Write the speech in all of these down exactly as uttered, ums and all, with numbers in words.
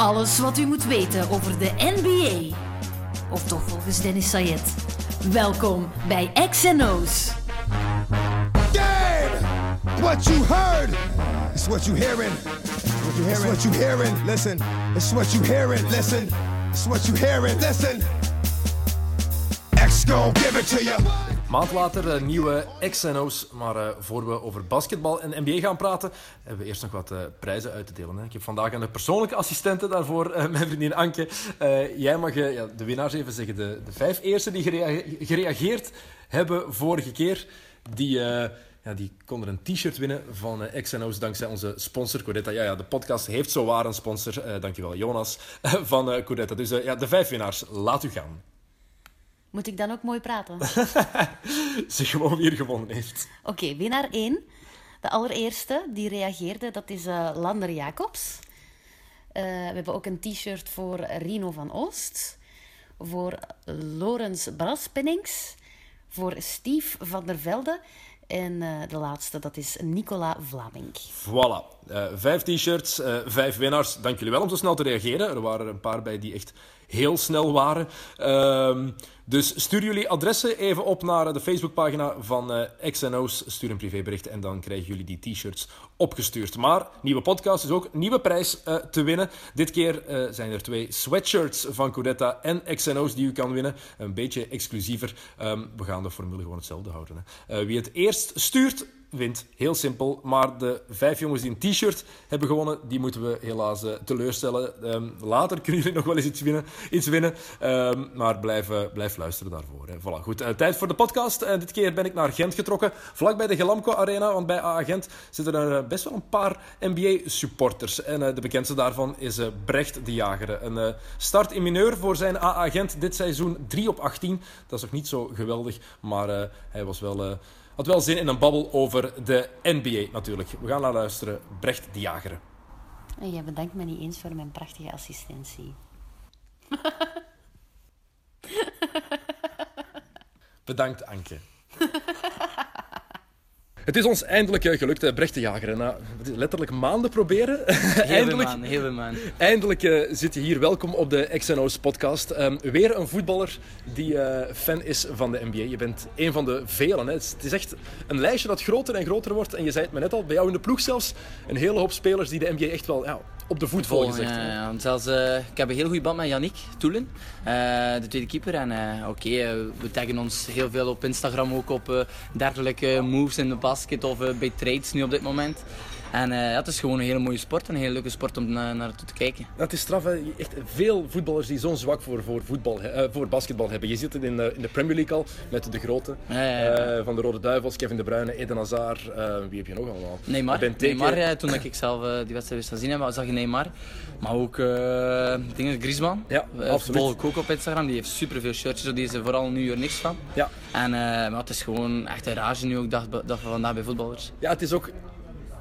Alles wat u moet weten over de N B A. Of toch volgens Dennis Sayet. Welkom bij X and O's. Damn! What you heard is what you hearing. What you hearing. What you hearing. Listen. It's what you hearing. Listen. It's what you hearing. Listen. X gon' give it to you. Maand later een nieuwe X and O's, maar uh, voor we over basketbal en N B A gaan praten, hebben we eerst nog wat uh, prijzen uit te delen. Hè. Ik heb vandaag een persoonlijke assistente daarvoor, uh, mijn vriendin Anke. Uh, jij mag uh, ja, de winnaars even zeggen, de, de vijf eerste die gerea- gereageerd hebben vorige keer, die... Uh, Ja, die konden een t-shirt winnen van uh, X and O's dankzij onze sponsor Codetta. Ja, ja, de podcast heeft zowaar een sponsor. Uh, dankjewel, Jonas uh, van uh, Codetta. Dus uh, ja, de vijf winnaars, laat u gaan. Moet ik dan ook mooi praten? Ze gewoon weer gewonnen heeft. Oké, okay, winnaar één. De allereerste die reageerde, dat is uh, Lander Jacobs. Uh, we hebben ook een t-shirt voor Rino van Oost. Voor Lorenz Braspennings. Voor Steve van der Velde. En uh, de laatste, dat is Nicola Vlaming. Voilà. Uh, vijf t-shirts, uh, vijf winnaars. Dank jullie wel om zo snel te reageren. Er waren er een paar bij die echt heel snel waren. Uh, dus stuur jullie adressen even op naar de Facebookpagina van uh, X and O's. Stuur een privébericht en dan krijgen jullie die t-shirts opgestuurd. Maar nieuwe podcast is ook nieuwe prijs uh, te winnen. Dit keer uh, zijn er twee sweatshirts van Codetta en X and O's die u kan winnen. Een beetje exclusiever. Um, we gaan de formule gewoon hetzelfde houden. Hè. Uh, wie het eerst stuurt... wint. Heel simpel. Maar de vijf jongens die een t-shirt hebben gewonnen, die moeten we helaas uh, teleurstellen. Um, later kunnen jullie nog wel eens iets winnen. Iets winnen. Um, maar blijf, uh, blijf luisteren daarvoor. Hè. Voilà, goed. Uh, tijd voor de podcast. Uh, dit keer ben ik naar Gent getrokken. Vlak bij de Gelamco Arena, want bij A A Gent zitten er uh, best wel een paar N B A-supporters. En uh, de bekendste daarvan is uh, Brecht de Jagere. Een uh, start in mineur voor zijn A A Gent dit seizoen drie op achttien. Dat is nog niet zo geweldig, maar uh, hij was wel... Uh, Had wel zin in een babbel over de N B A natuurlijk. We gaan naar luisteren. Brecht de Jagere. En jij bedankt me niet eens voor mijn prachtige assistentie. Bedankt, Anke. Het is ons eindelijk gelukt, Brecht de Jagere. Na letterlijk maanden proberen. Eindelijk, man, heel man. Eindelijk uh, zit je hier. Welkom op de X and O's podcast. Um, weer een voetballer die uh, fan is van de N B A. Je bent een van de velen. Hè. Het is echt een lijstje dat groter en groter wordt. En je zei het me net al, bij jou in de ploeg zelfs een hele hoop spelers die de N B A echt wel ja, op de voet volgen. Oh, ja, ja. Zelfs, uh, ik heb een heel goede band met Yannick Toelen, uh, de tweede keeper. En uh, oké, okay, uh, we taggen ons heel veel op Instagram, ook op uh, dergelijke moves in de bal. Basket of bij trades nu op dit moment. En uh, het is gewoon een hele mooie sport en een hele leuke sport om na- naartoe te kijken. Dat is straf, hè? Echt veel voetballers die zo'n zwak voor, voor, voetbal, uh, voor basketbal hebben. Je ziet het in de, in de Premier League al met de grote ja, ja, ja. Uh, van de Rode Duivels, Kevin de Bruyne, Eden Hazard. Uh, wie heb je nog allemaal? Neymar. Neymar ja, toen ik zelf uh, die wedstrijd wist gezien heb, zag je Neymar. Maar ook uh, dingen, Griezmann. Ja, uh, volg ik ook op Instagram. Die heeft superveel shirtjes. Die is er vooral nu er niks van. Ja. En uh, maar het is gewoon echt een rage nu ook dat we vandaag bij voetballers. Ja, het is ook...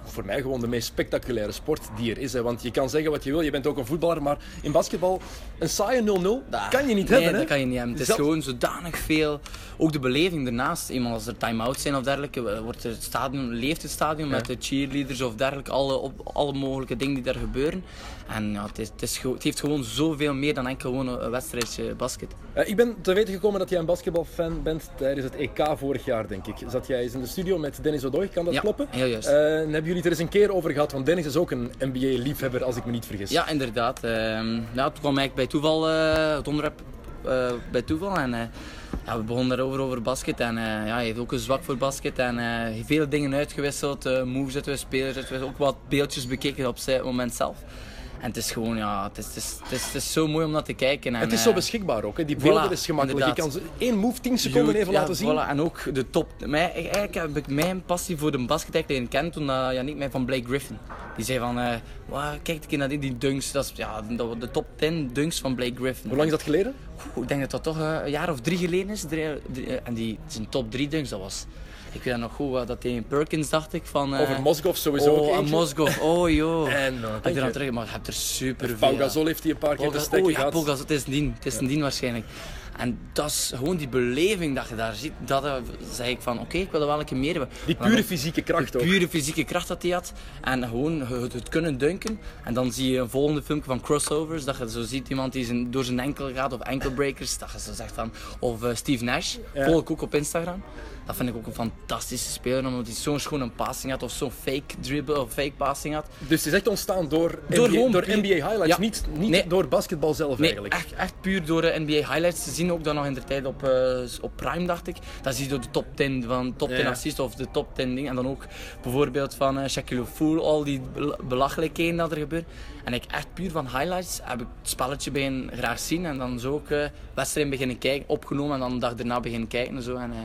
voor mij gewoon de meest spectaculaire sport die er is. Hè. Want je kan zeggen wat je wil, je bent ook een voetballer, maar in basketbal een saaie nul nul da, kan je niet nee, hebben. Nee, dat kan je niet hebben. Het is Zelf... gewoon zodanig veel, ook de beleving daarnaast. Eenmaal als er time-outs zijn of dergelijke, wordt het stadion, leeft het stadion ja. met de cheerleaders of dergelijke, alle, op, alle mogelijke dingen die daar gebeuren. En ja, het, is, het, is ge- het heeft gewoon zoveel meer dan enkel gewoon een wedstrijdje basket. Uh, ik ben te weten gekomen dat jij een basketbalfan bent tijdens het E K vorig jaar, denk ik. Zat jij eens in de studio met Dennis Odoy, kan dat ja, kloppen? Ja, heel juist. Uh, hebben jullie het er eens een keer over gehad, want Dennis is ook een N B A-liefhebber, als ik me niet vergis. Ja, inderdaad. Uh, ja, het kwam eigenlijk bij toeval, uh, het onderwerp uh, bij toeval. En, uh, ja, we begonnen daarover over basket en uh, ja, hij heeft ook een zwak voor basket en uh, veel dingen uitgewisseld, uh, moves uitgewisseld, spelers uitgewisseld, ook wat beeldjes bekeken op het moment zelf. En het is gewoon, ja, het is, het is, het is, het is zo mooi om naar te kijken. En, het is zo beschikbaar ook, hè? Die beelden voilà, is gemakkelijk. Inderdaad. Je kan één move tien seconden even ja, laten zien. Voilà. En ook de top. Mij, eigenlijk heb ik mijn passie voor de basket leren kennen toen uh, Yannick mij van Blake Griffin. Die zei van, uh, wow, kijk een keer naar die, die dunks. Dat is ja, de, de top tien dunks van Blake Griffin. Hoe lang is dat geleden? Oeh, ik denk dat dat toch uh, een jaar of drie geleden is. Drie, drie, uh, en die, zijn top drie dunks, dat was... Ik weet nog goed, dat tegen Perkins dacht ik van... Uh, Over Mozgov sowieso oh, ook eentje. Mozgov, oh joh. En dan heb je er terug, maar je hebt er superveel. Pau Gasol heeft hij een paar keer Pau de steek oh, gehad. Ja, Pau Gasol, het is een dien, het is een dien waarschijnlijk. En dat is gewoon die beleving dat je daar ziet. Dat uh, zei ik van, oké, okay, ik wil er wel een keer meer hebben. Die pure dan, fysieke kracht ook. Die pure fysieke kracht dat hij had. En gewoon het, het kunnen dunken. En dan zie je een volgende filmpje van crossovers. Dat je zo ziet iemand die zijn, door zijn enkel gaat. Of enkelbreakers. Dat je zo zegt van, of uh, Steve Nash. Ja. Volg ik ook op Instagram. Dat vind ik ook een fantastische speler, omdat hij zo'n schone passing had of zo'n fake dribble of fake passing had. Dus het is echt ontstaan door, door, N B A, gewoon, door N B A highlights, ja. niet, niet nee. door basketbal zelf nee, eigenlijk? Echt, echt puur door uh, N B A highlights. Ze zien ook dan nog in de tijd op, uh, op Prime, dacht ik. Dat zie je door de top tien van top tien ja. assists of de top tien dingen. En dan ook bijvoorbeeld van uh, Shaquille O'Neal, al die belachelijkheden dat er gebeuren. En ik echt puur van highlights heb ik het spelletje beginnen graag zien en dan zo ook uh, wedstrijden beginnen kijken, opgenomen en dan de dag daarna beginnen kijken en zo. En, uh,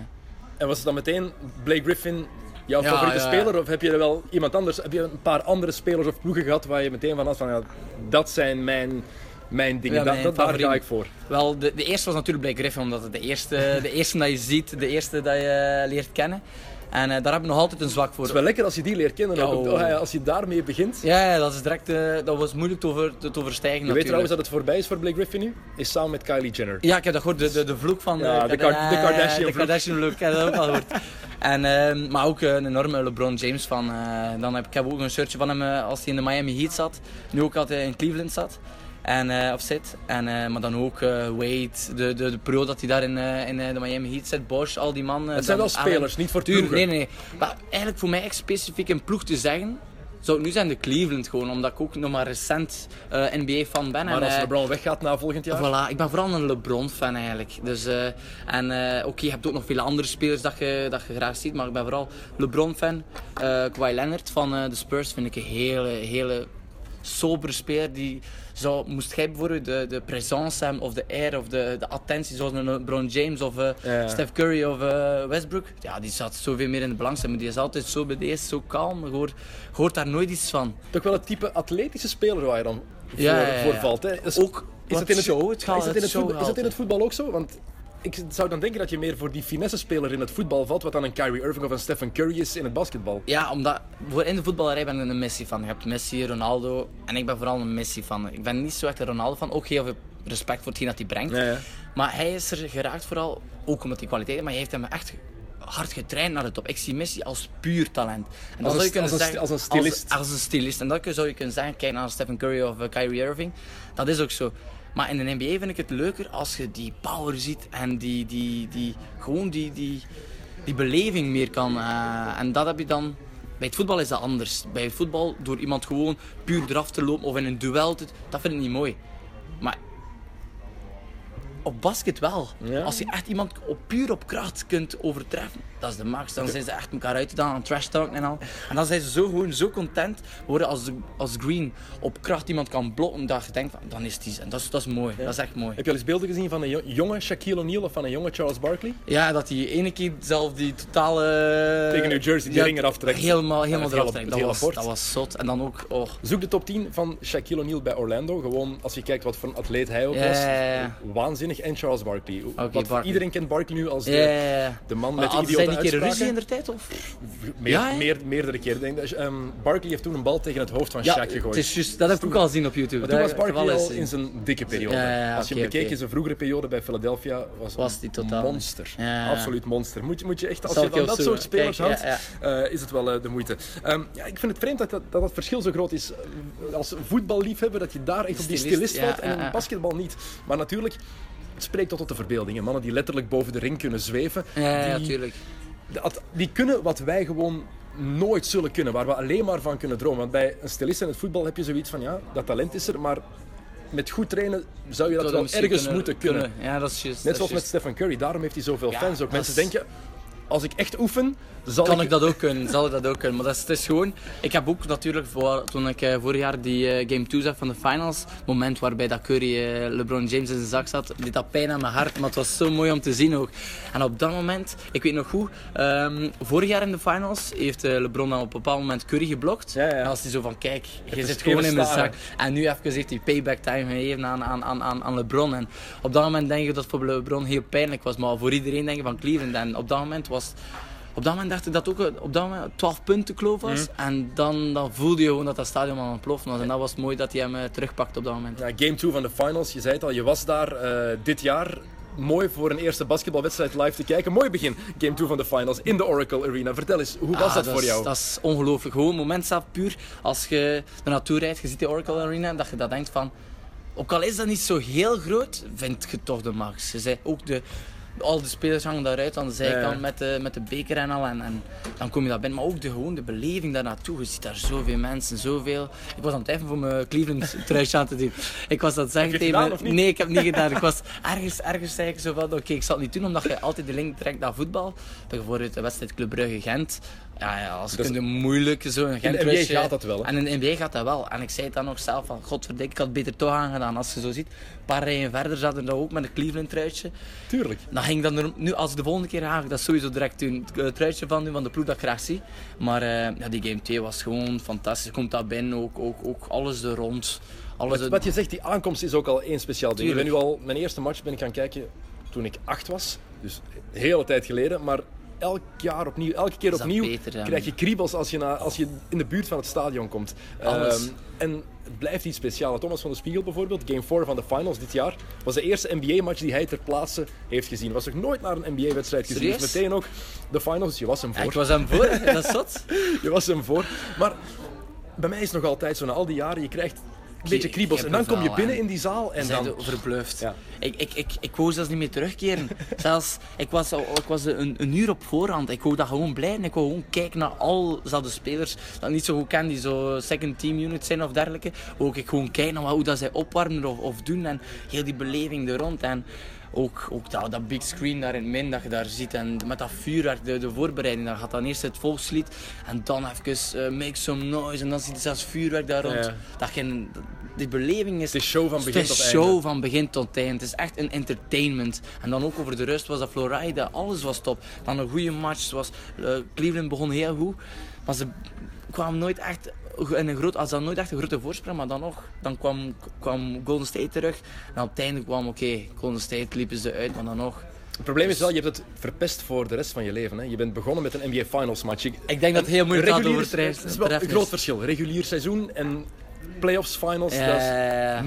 En was het dan meteen Blake Griffin jouw ja, favoriete ja, ja. speler? Of heb je er wel iemand anders, heb je een paar andere spelers of ploegen gehad waar je meteen van had van ja, dat zijn mijn, mijn dingen, ja, dat, mijn dat, daar ga ik voor? Wel, de, de eerste was natuurlijk Blake Griffin, omdat het de eerste, de eerste dat je ziet, de eerste dat je leert kennen. En uh, daar heb ik nog altijd een zwak voor. Het is wel lekker als je die leert kennen, ook, als je daarmee begint. Ja, ja dat, is direct, uh, dat was moeilijk te, over, te, te overstijgen. Je natuurlijk. Weet trouwens dat het voorbij is voor Blake Griffin nu? Is samen met Kylie Jenner. Ja, ik heb dat gehoord, de, de, de vloek van ja, uh, de, Car- uh, de Kardashian. De Kardashian vloek, ik heb dat ook al gehoord. En, uh, maar ook uh, een enorme LeBron James van. Uh, dan heb, ik heb ook een shirtje van hem uh, als hij in de Miami Heat zat, nu ook altijd in Cleveland zat. En, uh, of zit. En, uh, maar dan ook uh, Wade, de, de, de pro dat hij daar in, uh, in uh, de Miami Heat zit, Bosch, al die mannen. Het zijn wel spelers, Adams, niet voor ploegen. Nee, nee, nee. Maar eigenlijk voor mij echt specifiek een ploeg te zeggen, zou het nu zijn de Cleveland gewoon, omdat ik ook nog maar recent uh, N B A-fan ben. Maar en, als LeBron uh, weggaat na volgend jaar? Voilà, ik ben vooral een LeBron-fan eigenlijk. Dus, uh, en uh, oké, okay, je hebt ook nog vele andere spelers dat je, dat je graag ziet, maar ik ben vooral LeBron-fan. Uh, Kawhi Leonard van uh, de Spurs vind ik een hele, hele... sobere speler die zou, moest jij bijvoorbeeld de, de présence hebben of de air of de, de attentie zoals een LeBron James of uh, ja. Steph Curry of uh, Westbrook, ja die zat zoveel meer in de belangstelling, maar die is altijd zo bedeesd, zo kalm, je hoort, je hoort daar nooit iets van. Toch wel het type atletische speler waar je dan voor, ja, ja, ja. voor valt. Hè? Dus ook is het in het show, het is het in het voetbal, is het in het voetbal ook zo? Want ik zou dan denken dat je meer voor die finesse-speler in het voetbal valt, wat dan een Kyrie Irving of een Stephen Curry is in het basketbal. Ja, omdat in de voetballerij ben ik een Messi fan. Je hebt Messi, Ronaldo en ik ben vooral een Messi fan. Ik ben niet zo echt een Ronaldo fan, ook heel veel respect voor hetgeen dat hij brengt. Nee, ja. Maar hij is er geraakt vooral, ook omdat hij kwaliteit heeft, maar hij heeft hem echt hard getraind naar de top. Ik zie Messi als puur talent. En als, een, als, een, zeggen, als een stilist. Als, als een stilist. En dan zou je kunnen zeggen, kijk naar Stephen Curry of Kyrie Irving. Dat is ook zo. Maar in de N B A vind ik het leuker als je die power ziet en die, die, die, gewoon die, die, die beleving meer kan. Uh, en dat heb je dan... Bij het voetbal is dat anders. Bij het voetbal, door iemand gewoon puur eraf te lopen of in een duel, te, dat vind ik niet mooi. Maar op basket wel. Ja. Als je echt iemand op, puur op kracht kunt overtreffen, dat is de max. Dan zijn ze echt elkaar uit te dan aan trash talk en al. En dan zijn ze zo gewoon zo content worden als, als Green op kracht iemand kan blokken, dat je denkt van, dan is die. En dat is, dat is mooi, ja. Dat is echt mooi. Heb je al eens beelden gezien van een jonge Shaquille O'Neal of van een jonge Charles Barkley? Ja, dat die ene keer zelf die totale... Tegen New Jersey, die ja, ring eraf trekt. Helemaal, helemaal eraf trekt. Dat was, dat was zot. En dan ook... Oh. Zoek de top tien van Shaquille O'Neal bij Orlando. Gewoon, als je kijkt wat voor een atleet hij ook was. Yeah. Waanzinnig. En Charles Barkley. Okay, Barkley. Iedereen kent Barkley nu als de, yeah. de man met de idiote uitspraken. Had hij een keer ruzie in de tijd? Of? Meer, ja, meer, meerdere keren. Um, Barkley heeft toen een bal tegen het hoofd van ja, Shaq gegooid. Het is just, dat heb ik ook al gezien op YouTube. Maar toen was Barkley al in zijn dikke periode. Ja, ja, ja, als je okay, hem bekeek in zijn vroegere periode bij Philadelphia, was, was die totaal monster. Ja. Absoluut monster. Moet, moet je echt, als Zal je van dat soort spelers houdt, ja, ja. uh, is het wel uh, de moeite. Um, ja, ik vind het vreemd dat dat, dat dat verschil zo groot is. Als voetballiefhebber, dat je daar echt op die stilist valt en basketbal niet. Maar natuurlijk... Het spreekt tot tot de verbeelding. Hè? Mannen die letterlijk boven de ring kunnen zweven. Ja, natuurlijk. Die, ja, die kunnen wat wij gewoon nooit zullen kunnen. Waar we alleen maar van kunnen dromen. Want bij een stilist in het voetbal heb je zoiets van... Ja, dat talent is er, maar... Met goed trainen zou je dat, dat wel ergens kunnen, moeten kunnen. kunnen. Ja, dat is just, Net zoals met Stephen Curry. Daarom heeft hij zoveel ja, fans ook. Mensen is... denken... Als ik echt oefen, zal kan ik... ik dat ook kunnen. Zal ik dat ook kunnen. Maar dat is, het is gewoon... Ik heb ook natuurlijk, voor, toen ik uh, vorig jaar die uh, game twee zag van de finals, het moment waarbij dat Curry uh, LeBron James in zijn zak zat, deed dat pijn aan mijn hart, maar het was zo mooi om te zien ook. En op dat moment, ik weet nog goed, um, vorig jaar in de finals heeft uh, LeBron dan op een bepaald moment Curry geblokt. Ja, ja. En als hij zo van, kijk, je zit gewoon in mijn zak. En nu even heeft hij payback time gegeven aan, aan, aan, aan LeBron. En op dat moment denk ik dat het voor LeBron heel pijnlijk was, maar voor iedereen denk ik van Cleveland. En op dat moment... Was, op dat moment dacht ik dat ook op dat moment twaalf punten kloof was. Mm. En dan, dan voelde je gewoon dat dat stadion aan het ploffen was. En dat was mooi dat hij hem uh, terugpakt op dat moment. Ja, game twee van de finals, je zei het al, je was daar uh, dit jaar. mooi voor een eerste basketbalwedstrijd live te kijken. Mooi begin. Game two van de finals in de Oracle Arena. Vertel eens, hoe was ah, dat, dat voor is, jou? Dat is ongelooflijk. Gewoon moment zelf puur. Als je er naartoe rijdt, je ziet de Oracle Arena en dat je dat denkt van... Ook al is dat niet zo heel groot, vind je toch de max. Je zei ook de... Al de spelers hangen daaruit aan de zijkant ja. met, de, met de beker en al en, en dan kom je daar binnen. Maar ook de, gewoon de beleving daar naartoe. Je ziet daar zoveel mensen, zoveel... Ik was aan het even voor mijn Cleveland truisje aan te doen. Ik was dat zeggen tegen me... Nee, ik heb het niet gedaan. Ik was ergens, ergens zei ik zo van, oké, okay, ik zal het niet doen, omdat je altijd de link trekt naar voetbal. Bijvoorbeeld de wedstrijd Club Brugge Gent. Ja, ja, als dus, ik een moeilijke zo'n Gent truisje... In de N B A gaat dat wel. En in de N B A gaat dat wel. En ik zei het dan nog zelf van, godverdikke, ik had het beter toch aangedaan. Als je zo ziet, een paar rijen verder zaten we ook met een Cleveland truisje. Tuurlijk. Ging dan nu, als ik de volgende keer ga, dat sowieso direct doen. Het truitje van nu, van de ploeg dat ik graag zie. Maar uh, ja, die game two was gewoon fantastisch. Komt daar binnen, ook, ook, ook alles er rond. Alles wat, wat je zegt, die aankomst is ook al één speciaal ding. Ik ben nu al, mijn eerste match ben ik gaan kijken toen ik acht was. Dus een hele tijd geleden. Maar elk jaar opnieuw, elke keer opnieuw beter, krijg je kriebels als je, na, als je in de buurt van het stadion komt. Alles. Um, en het blijft iets speciaals. Thomas van de Spiegel bijvoorbeeld, game four van de finals dit jaar, was de eerste N B A match die hij ter plaatse heeft gezien. Was nog nooit naar een N B A wedstrijd gezien. Dus meteen ook de finals, dus je was hem voor. Ik was hem voor, dat is zot. Je was hem voor. Maar bij mij is het nog altijd zo, na al die jaren, je krijgt een beetje kriebels. En dan kom je binnen in die zaal en dan... Verbluft. Ja. Ik, ik, ik, ik wou zelfs niet meer terugkeren. Zelfs, ik was, ik was een, een uur op voorhand. Ik wou dat gewoon blijven. Ik wou gewoon kijken naar al de spelers dat ik niet zo goed ken, die zo second team unit zijn of dergelijke. Ook ik gewoon kijken naar hoe dat zij opwarmen of, of doen. En heel die beleving er rond. En ook, ook dat, dat big screen daar in het midden dat je daar ziet. En met dat vuurwerk, de, de voorbereiding. Dan gaat dan eerst het volkslied. En dan even uh, make some noise. En dan zit je zelfs vuurwerk daar rond. Ja. Dat geen... Die beleving is... Het is show van begin tot einde. Het is show van begin tot einde. Het is echt een entertainment. En dan ook over de rust was dat Florida. Alles was top. Dan een goede match. Was, uh, Cleveland begon heel goed. Maar ze kwamen nooit echt... In een groot, als dat nooit echt een grote voorsprong, maar dan nog. Dan kwam, kwam Golden State terug. En op het einde kwam, oké, okay, Golden State liepen ze uit, maar dan nog. Het probleem is wel, je hebt het verpest voor de rest van je leven. Hè? Je bent begonnen met een N B A Finals match. Ik, ik denk dat het heel moeilijk gaat over het. Het is wel een groot verschil. Regulier seizoen en... Playoffs, finals, uh, dat is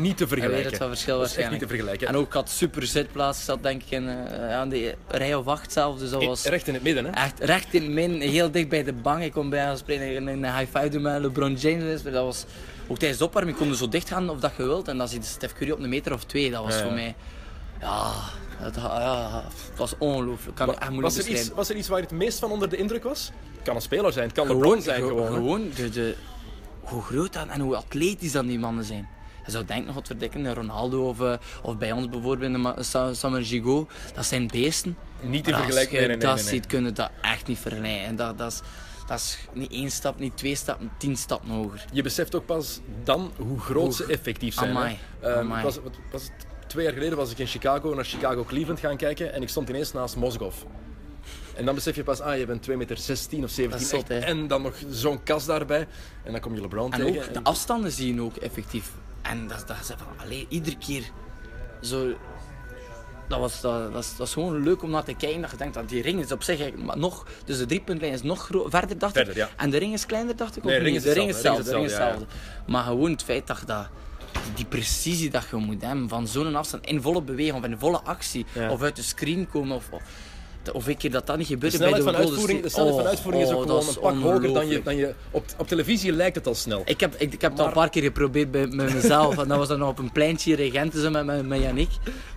niet te vergelijken. Weet het wel verschil dat is echt niet te vergelijken. En ook had super zitplaats, zat denk ik in uh, aan de rij of acht zelf. Dus dat was recht in het midden, hè? Echt recht in het midden, heel dicht bij de bank. Ik kon bijna springen en een high five doen met LeBron James. Dat was, ook tijdens de opwarming kon je zo dicht gaan of dat je wilt. En dan zit Steph Curry op een meter of twee. Dat was uh, voor mij... Ja, dat, ja, dat was ongelooflijk. Kan echt moeilijk beschrijven. Iets, was er iets waar je het meest van onder de indruk was? Het kan een speler zijn, het kan gewoon, LeBron zijn. Gewoon, gewoon de... de hoe groot dat en hoe atletisch dan die mannen zijn. Je zou denken, godverdikke, Ronaldo of, uh, of bij ons bijvoorbeeld uh, Samer Gigot, dat zijn beesten. Niet te vergelijken. Als je nee, nee, dat nee, nee. ziet, kunnen dat echt niet vergelijken. Dat, dat, is, dat is niet één stap, niet twee stappen, tien stappen hoger. Je beseft ook pas dan hoe groot hoe... ze effectief zijn. Amai. Hè? Amai. Um, was, was, was, twee jaar geleden was ik in Chicago naar Chicago Cleveland gaan kijken en ik stond ineens naast Mozgov. En dan besef je pas, ah, je bent twee meter zestien of zeventien. Zot, en dan nog zo'n kas daarbij. En dan kom je LeBron en tegen. Ook en de afstanden zie je ook effectief. En dat, dat is van, alleen iedere keer zo... Dat, was, dat, dat, is, dat is gewoon leuk om naar te kijken. Dat je denkt, dat die ring is op zich nog... Dus de driepuntlijn is nog gro- verder, dacht verder, ik. Ja. En de ring is kleiner, dacht ik ook. Nee, de ring is hetzelfde. De ring is hetzelfde. Maar gewoon het feit dat je dat... Die precisie dat je moet hebben. Van zo'n afstand, in volle beweging of in volle actie. Ja. Of uit de screen komen of... of Of ik keer dat dat niet gebeurde bij de van uitvoering, De snelheid oh, van uitvoering is ook oh, gewoon een pak hoger dan je... Dan je op, op televisie lijkt het al snel. Ik heb, ik, ik heb maar... het al een paar keer geprobeerd bij, met mezelf. En dat was dan nog op een pleintje in Regenten met, met, met Yannick.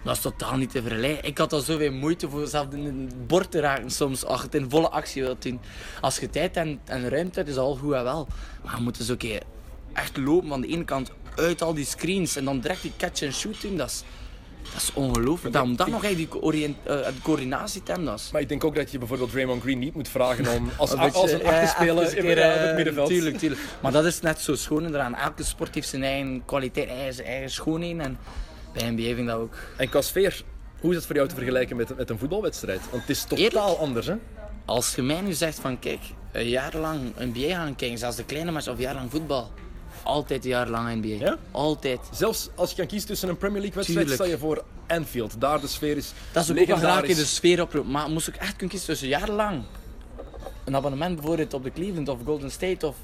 Dat is totaal niet te vergelijken. Ik had al zoveel moeite voor zelf in het bord te raken soms. Als je het in volle actie wilt doen. Als je tijd en, en ruimte hebt, is al goed en wel. Maar je moet dus ook echt lopen van de ene kant uit al die screens. En dan direct die catch and shoot doen. Dat is... Dat is ongelooflijk. Daarom dat nog eigenlijk die orient, uh, coördinatie ten was. Maar ik denk ook dat je bijvoorbeeld Draymond Green niet moet vragen om als, beetje, als een acht te spelen in het middenveld. Tuurlijk, tuurlijk. Maar dat is net zo schoon eraan. Elke sport heeft zijn eigen kwaliteit, zijn eigen schoonheid. En bij N B A vind ik dat ook. En qua sfeer, hoe is dat voor jou te vergelijken met, met een voetbalwedstrijd? Want het is totaal Eerlijk? anders, hè? Als je mij nu zegt van kijk, een jaar lang N B A gaan kijken, zelfs de kleine match of een jaar lang voetbal. Altijd een jaar lang N B A. Ja? Altijd. Zelfs als je kan kiezen tussen een Premier League wedstrijd, stel je voor Anfield. Daar de sfeer is Dat is ook wel graag in de sfeer oproep. Maar moest ik echt kunnen kiezen tussen jarenlang een abonnement bijvoorbeeld op de Cleveland of Golden State of,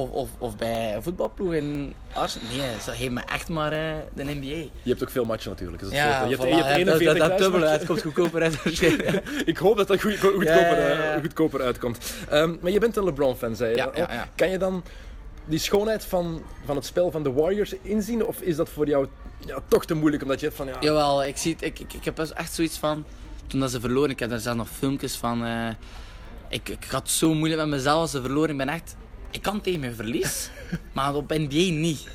Of, of, of bij een voetbalploeg in Arsenal. Nee, ze geven me echt maar uh, de N B A. Je hebt ook veel matchen natuurlijk. Dus het ja, soort, je, voilà, hebt, je hebt eenenveertig dat, dat dubbele uitkomt goedkoper uit. Ik hoop dat dat goed, goedkoper, ja, ja, ja. Uh, goedkoper uitkomt. Um, maar je bent een LeBron-fan, zei je. Ja, ja, ja. Kan je dan die schoonheid van, van het spel van de Warriors inzien? Of is dat voor jou ja, toch te moeilijk? Omdat je hebt van... Ja... Jawel, ik, zie het, ik, ik, ik heb echt zoiets van... Toen dat ze verloren, ik heb daar zelf nog filmpjes van... Uh, ik, ik had het zo moeilijk met mezelf als ze verloren. Ik ben echt... Ik kan tegen mijn verlies, maar op N B A niet.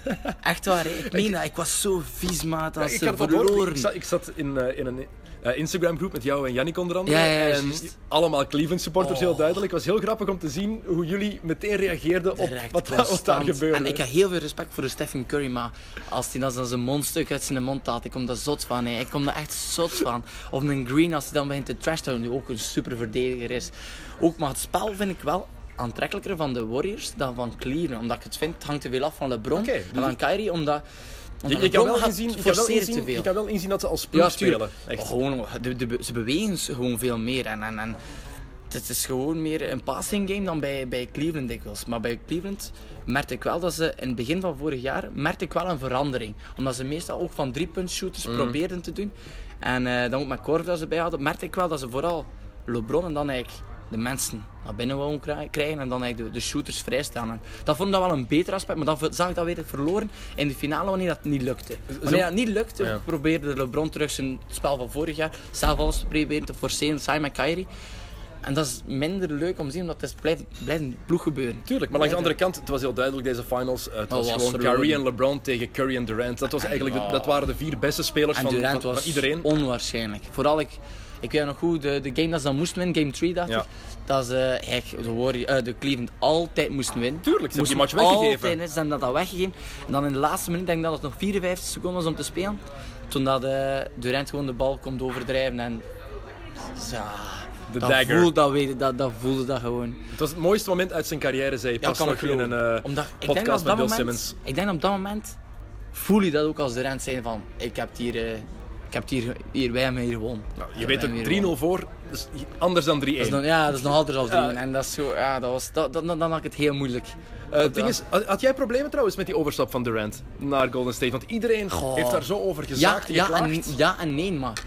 Echt waar, ik meen dat. Ik was zo vies, maat, als ja, ze verloren. Ik zat, ik zat in, uh, in een uh, Instagram-groep met jou en Jannik onder andere. Ja, ja, en allemaal Cleveland-supporters, oh. heel duidelijk. Het was heel grappig om te zien hoe jullie meteen reageerden op wat, wat daar gebeurde. En ik heb heel veel respect voor de Stephen Curry, maar als hij dan zijn mondstuk uit zijn mond haalt, ik kom daar zot van. He. Ik kom daar echt zot van. Of een Green, als hij dan begint te trash-town, die ook een super verdediger is. Ook, maar het spel vind ik wel... aantrekkelijker van de Warriors dan van Cleveland, omdat ik het vind, het hangt te veel af van LeBron okay, dus en van Kyrie, omdat, omdat je, je LeBron gaat inzien, forceren je inzien, te veel. Je kan wel inzien dat ze als ploeg ja, spelen. Echt. Gewoon, de, de, ze bewegen gewoon veel meer en, en, en het is gewoon meer een passing game dan bij, bij Cleveland dikwijls. Maar bij Cleveland merkte ik wel dat ze in het begin van vorig jaar merkte ik wel een verandering, omdat ze meestal ook van drie punt shooters mm. probeerden te doen en uh, dan ook met Korf dat ze bij hadden, merkte ik wel dat ze vooral LeBron en dan eigenlijk de mensen naar binnen wouden krijgen en dan eigenlijk de, de shooters vrijstaan. En dat vond ik wel een beter aspect, maar dan zag ik dat weer verloren in de finale wanneer dat niet lukte. Wanneer dat niet lukte, ja. probeerde LeBron terug zijn spel van vorig jaar zelf alles te proberen te forceren, samen met Kyrie. En dat is minder leuk om te zien, omdat het blijft, blijft een ploeg gebeuren. Tuurlijk, maar langs de andere kant, het was heel duidelijk deze finals. Het was, was gewoon Kyrie en LeBron tegen Curry en Durant. Dat, was eigenlijk de, dat waren de vier beste spelers en van, van, van iedereen. Onwaarschijnlijk. Vooral ik... Ik weet nog goed, de, de game dat ze dan moesten winnen, game drie dacht ja. ik, dat ze uh, de, Warriors, uh, de Cleveland altijd moesten winnen. Tuurlijk, ze moesten hebben die match weggegeven. Altijd, ze hebben dat al weggegeven. En dan in de laatste minuut, denk ik dat het nog vierenvijftig seconden was om te spelen. Toen dat uh, Durant gewoon de bal komt overdrijven en... Zo. De dat dagger. Voelde dat, weet ik, dat, dat voelde dat gewoon. Het was het mooiste moment uit zijn carrière, zei je. Ja, kan nog in een uh, Omdat, podcast met Bill Simmons. Ik denk op dat moment voel je dat ook als Durant zijn van, ik heb het hier... Uh, Ik heb het hier, hier bij hem hier gewonnen. Nou, je weet het drie nul voor, dus anders dan drie één. Ja, dat is nog altijd al drie één. Ja. En dat is zo, ja, dat was, dat, dat, dan had ik het heel moeilijk. Uh, het ding is, had jij problemen trouwens met die overstap van Durant naar Golden State? Want iedereen Goh. heeft daar zo over gezaagd ja, ja, en ja en nee, maar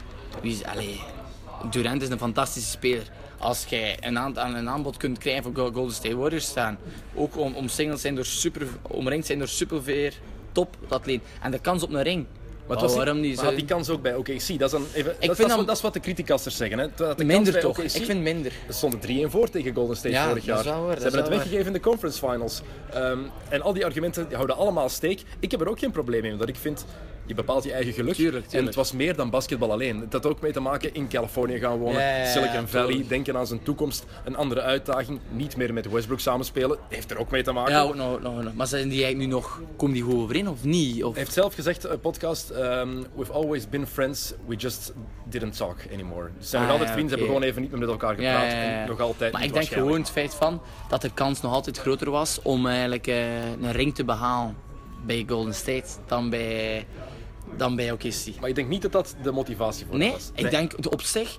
wie, allez, Durant is een fantastische speler. Als jij een, aan, een aanbod kunt krijgen voor Golden State Warriors staan, ook om, om singles zijn door super, omringd zijn door superveer, top, dat leen. En de kans op een ring. Maar, oh, waarom niet, maar had die kans ook bij O K C? Dat is, een, even, dat, dat, dat, dat is wat de criticasters zeggen. Hè. Dat de minder kans toch, O K C, ik vind minder. Er stonden drie één voor tegen Golden State ja, vorig jaar. Waar, Ze hebben het weggegeven waar. in de conference finals. Um, en al die argumenten die houden allemaal steek. Ik heb er ook geen probleem mee, omdat ik vind, je bepaalt je eigen geluk. Tuurlijk, tuurlijk. En het was meer dan basketbal alleen. Het had ook mee te maken in Californië gaan wonen, ja, ja, ja, Silicon ja, Valley, tuurlijk. denken aan zijn toekomst. Een andere uitdaging, niet meer met Westbrook samenspelen, heeft er ook mee te maken. Ja, ook nog, nog, nog. Maar zijn die eigenlijk nu nog, komen die goed overeen of niet? Of? Hij heeft zelf gezegd, een podcast... Um, we've always been friends, we just didn't talk anymore. Ze zijn ah, nog altijd ja, vrienden, ze okay. hebben gewoon even niet meer met elkaar gepraat. Ja, ja, ja. En nog altijd maar ik denk gewoon het feit van dat de kans nog altijd groter was om eigenlijk uh, een ring te behalen bij Golden State dan bij, dan bij O K C. Maar ik denk niet dat dat de motivatie voor nee, was. Nee, ik denk op zich...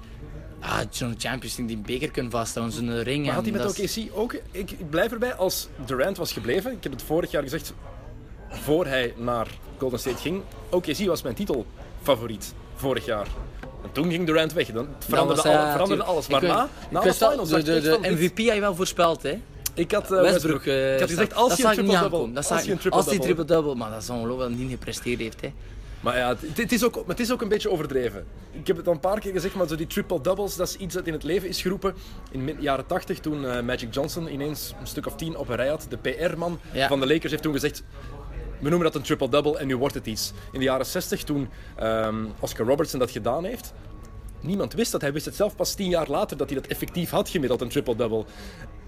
Ah, zo'n Champions League die beker kunnen vasthouden, zo'n ring... Maar had hij met is... O K C ook... Ik, ik blijf erbij, als Durant was gebleven, ik heb het vorig jaar gezegd... Voor hij naar Golden State ging, O K C was mijn titelfavoriet vorig jaar. En toen ging Durant weg, dan veranderde, was, uh, al, veranderde alles. Maar ik na, na de finals... De, de, de M V P had je wel voorspeld, hè? Ik had uh, Westbrook... Uh, ik had gezegd, als hij een triple-double... Als hij een triple-double... Maar dat is ongelooflijk dat hij niet gepresteerd heeft, hè. Maar ja, het, het, is ook, het is ook een beetje overdreven. Ik heb het al een paar keer gezegd, maar zo die triple-doubles, dat is iets dat in het leven is geroepen. In de jaren tachtig, toen uh, Magic Johnson ineens een stuk of tien op een rij had. De P R-man ja. van de Lakers heeft toen gezegd... We noemen dat een triple-double en nu wordt het iets. In de jaren zestig, toen um, Oscar Robertson dat gedaan heeft, niemand wist dat. Hij wist het zelf pas tien jaar later dat hij dat effectief had gemiddeld, een triple-double.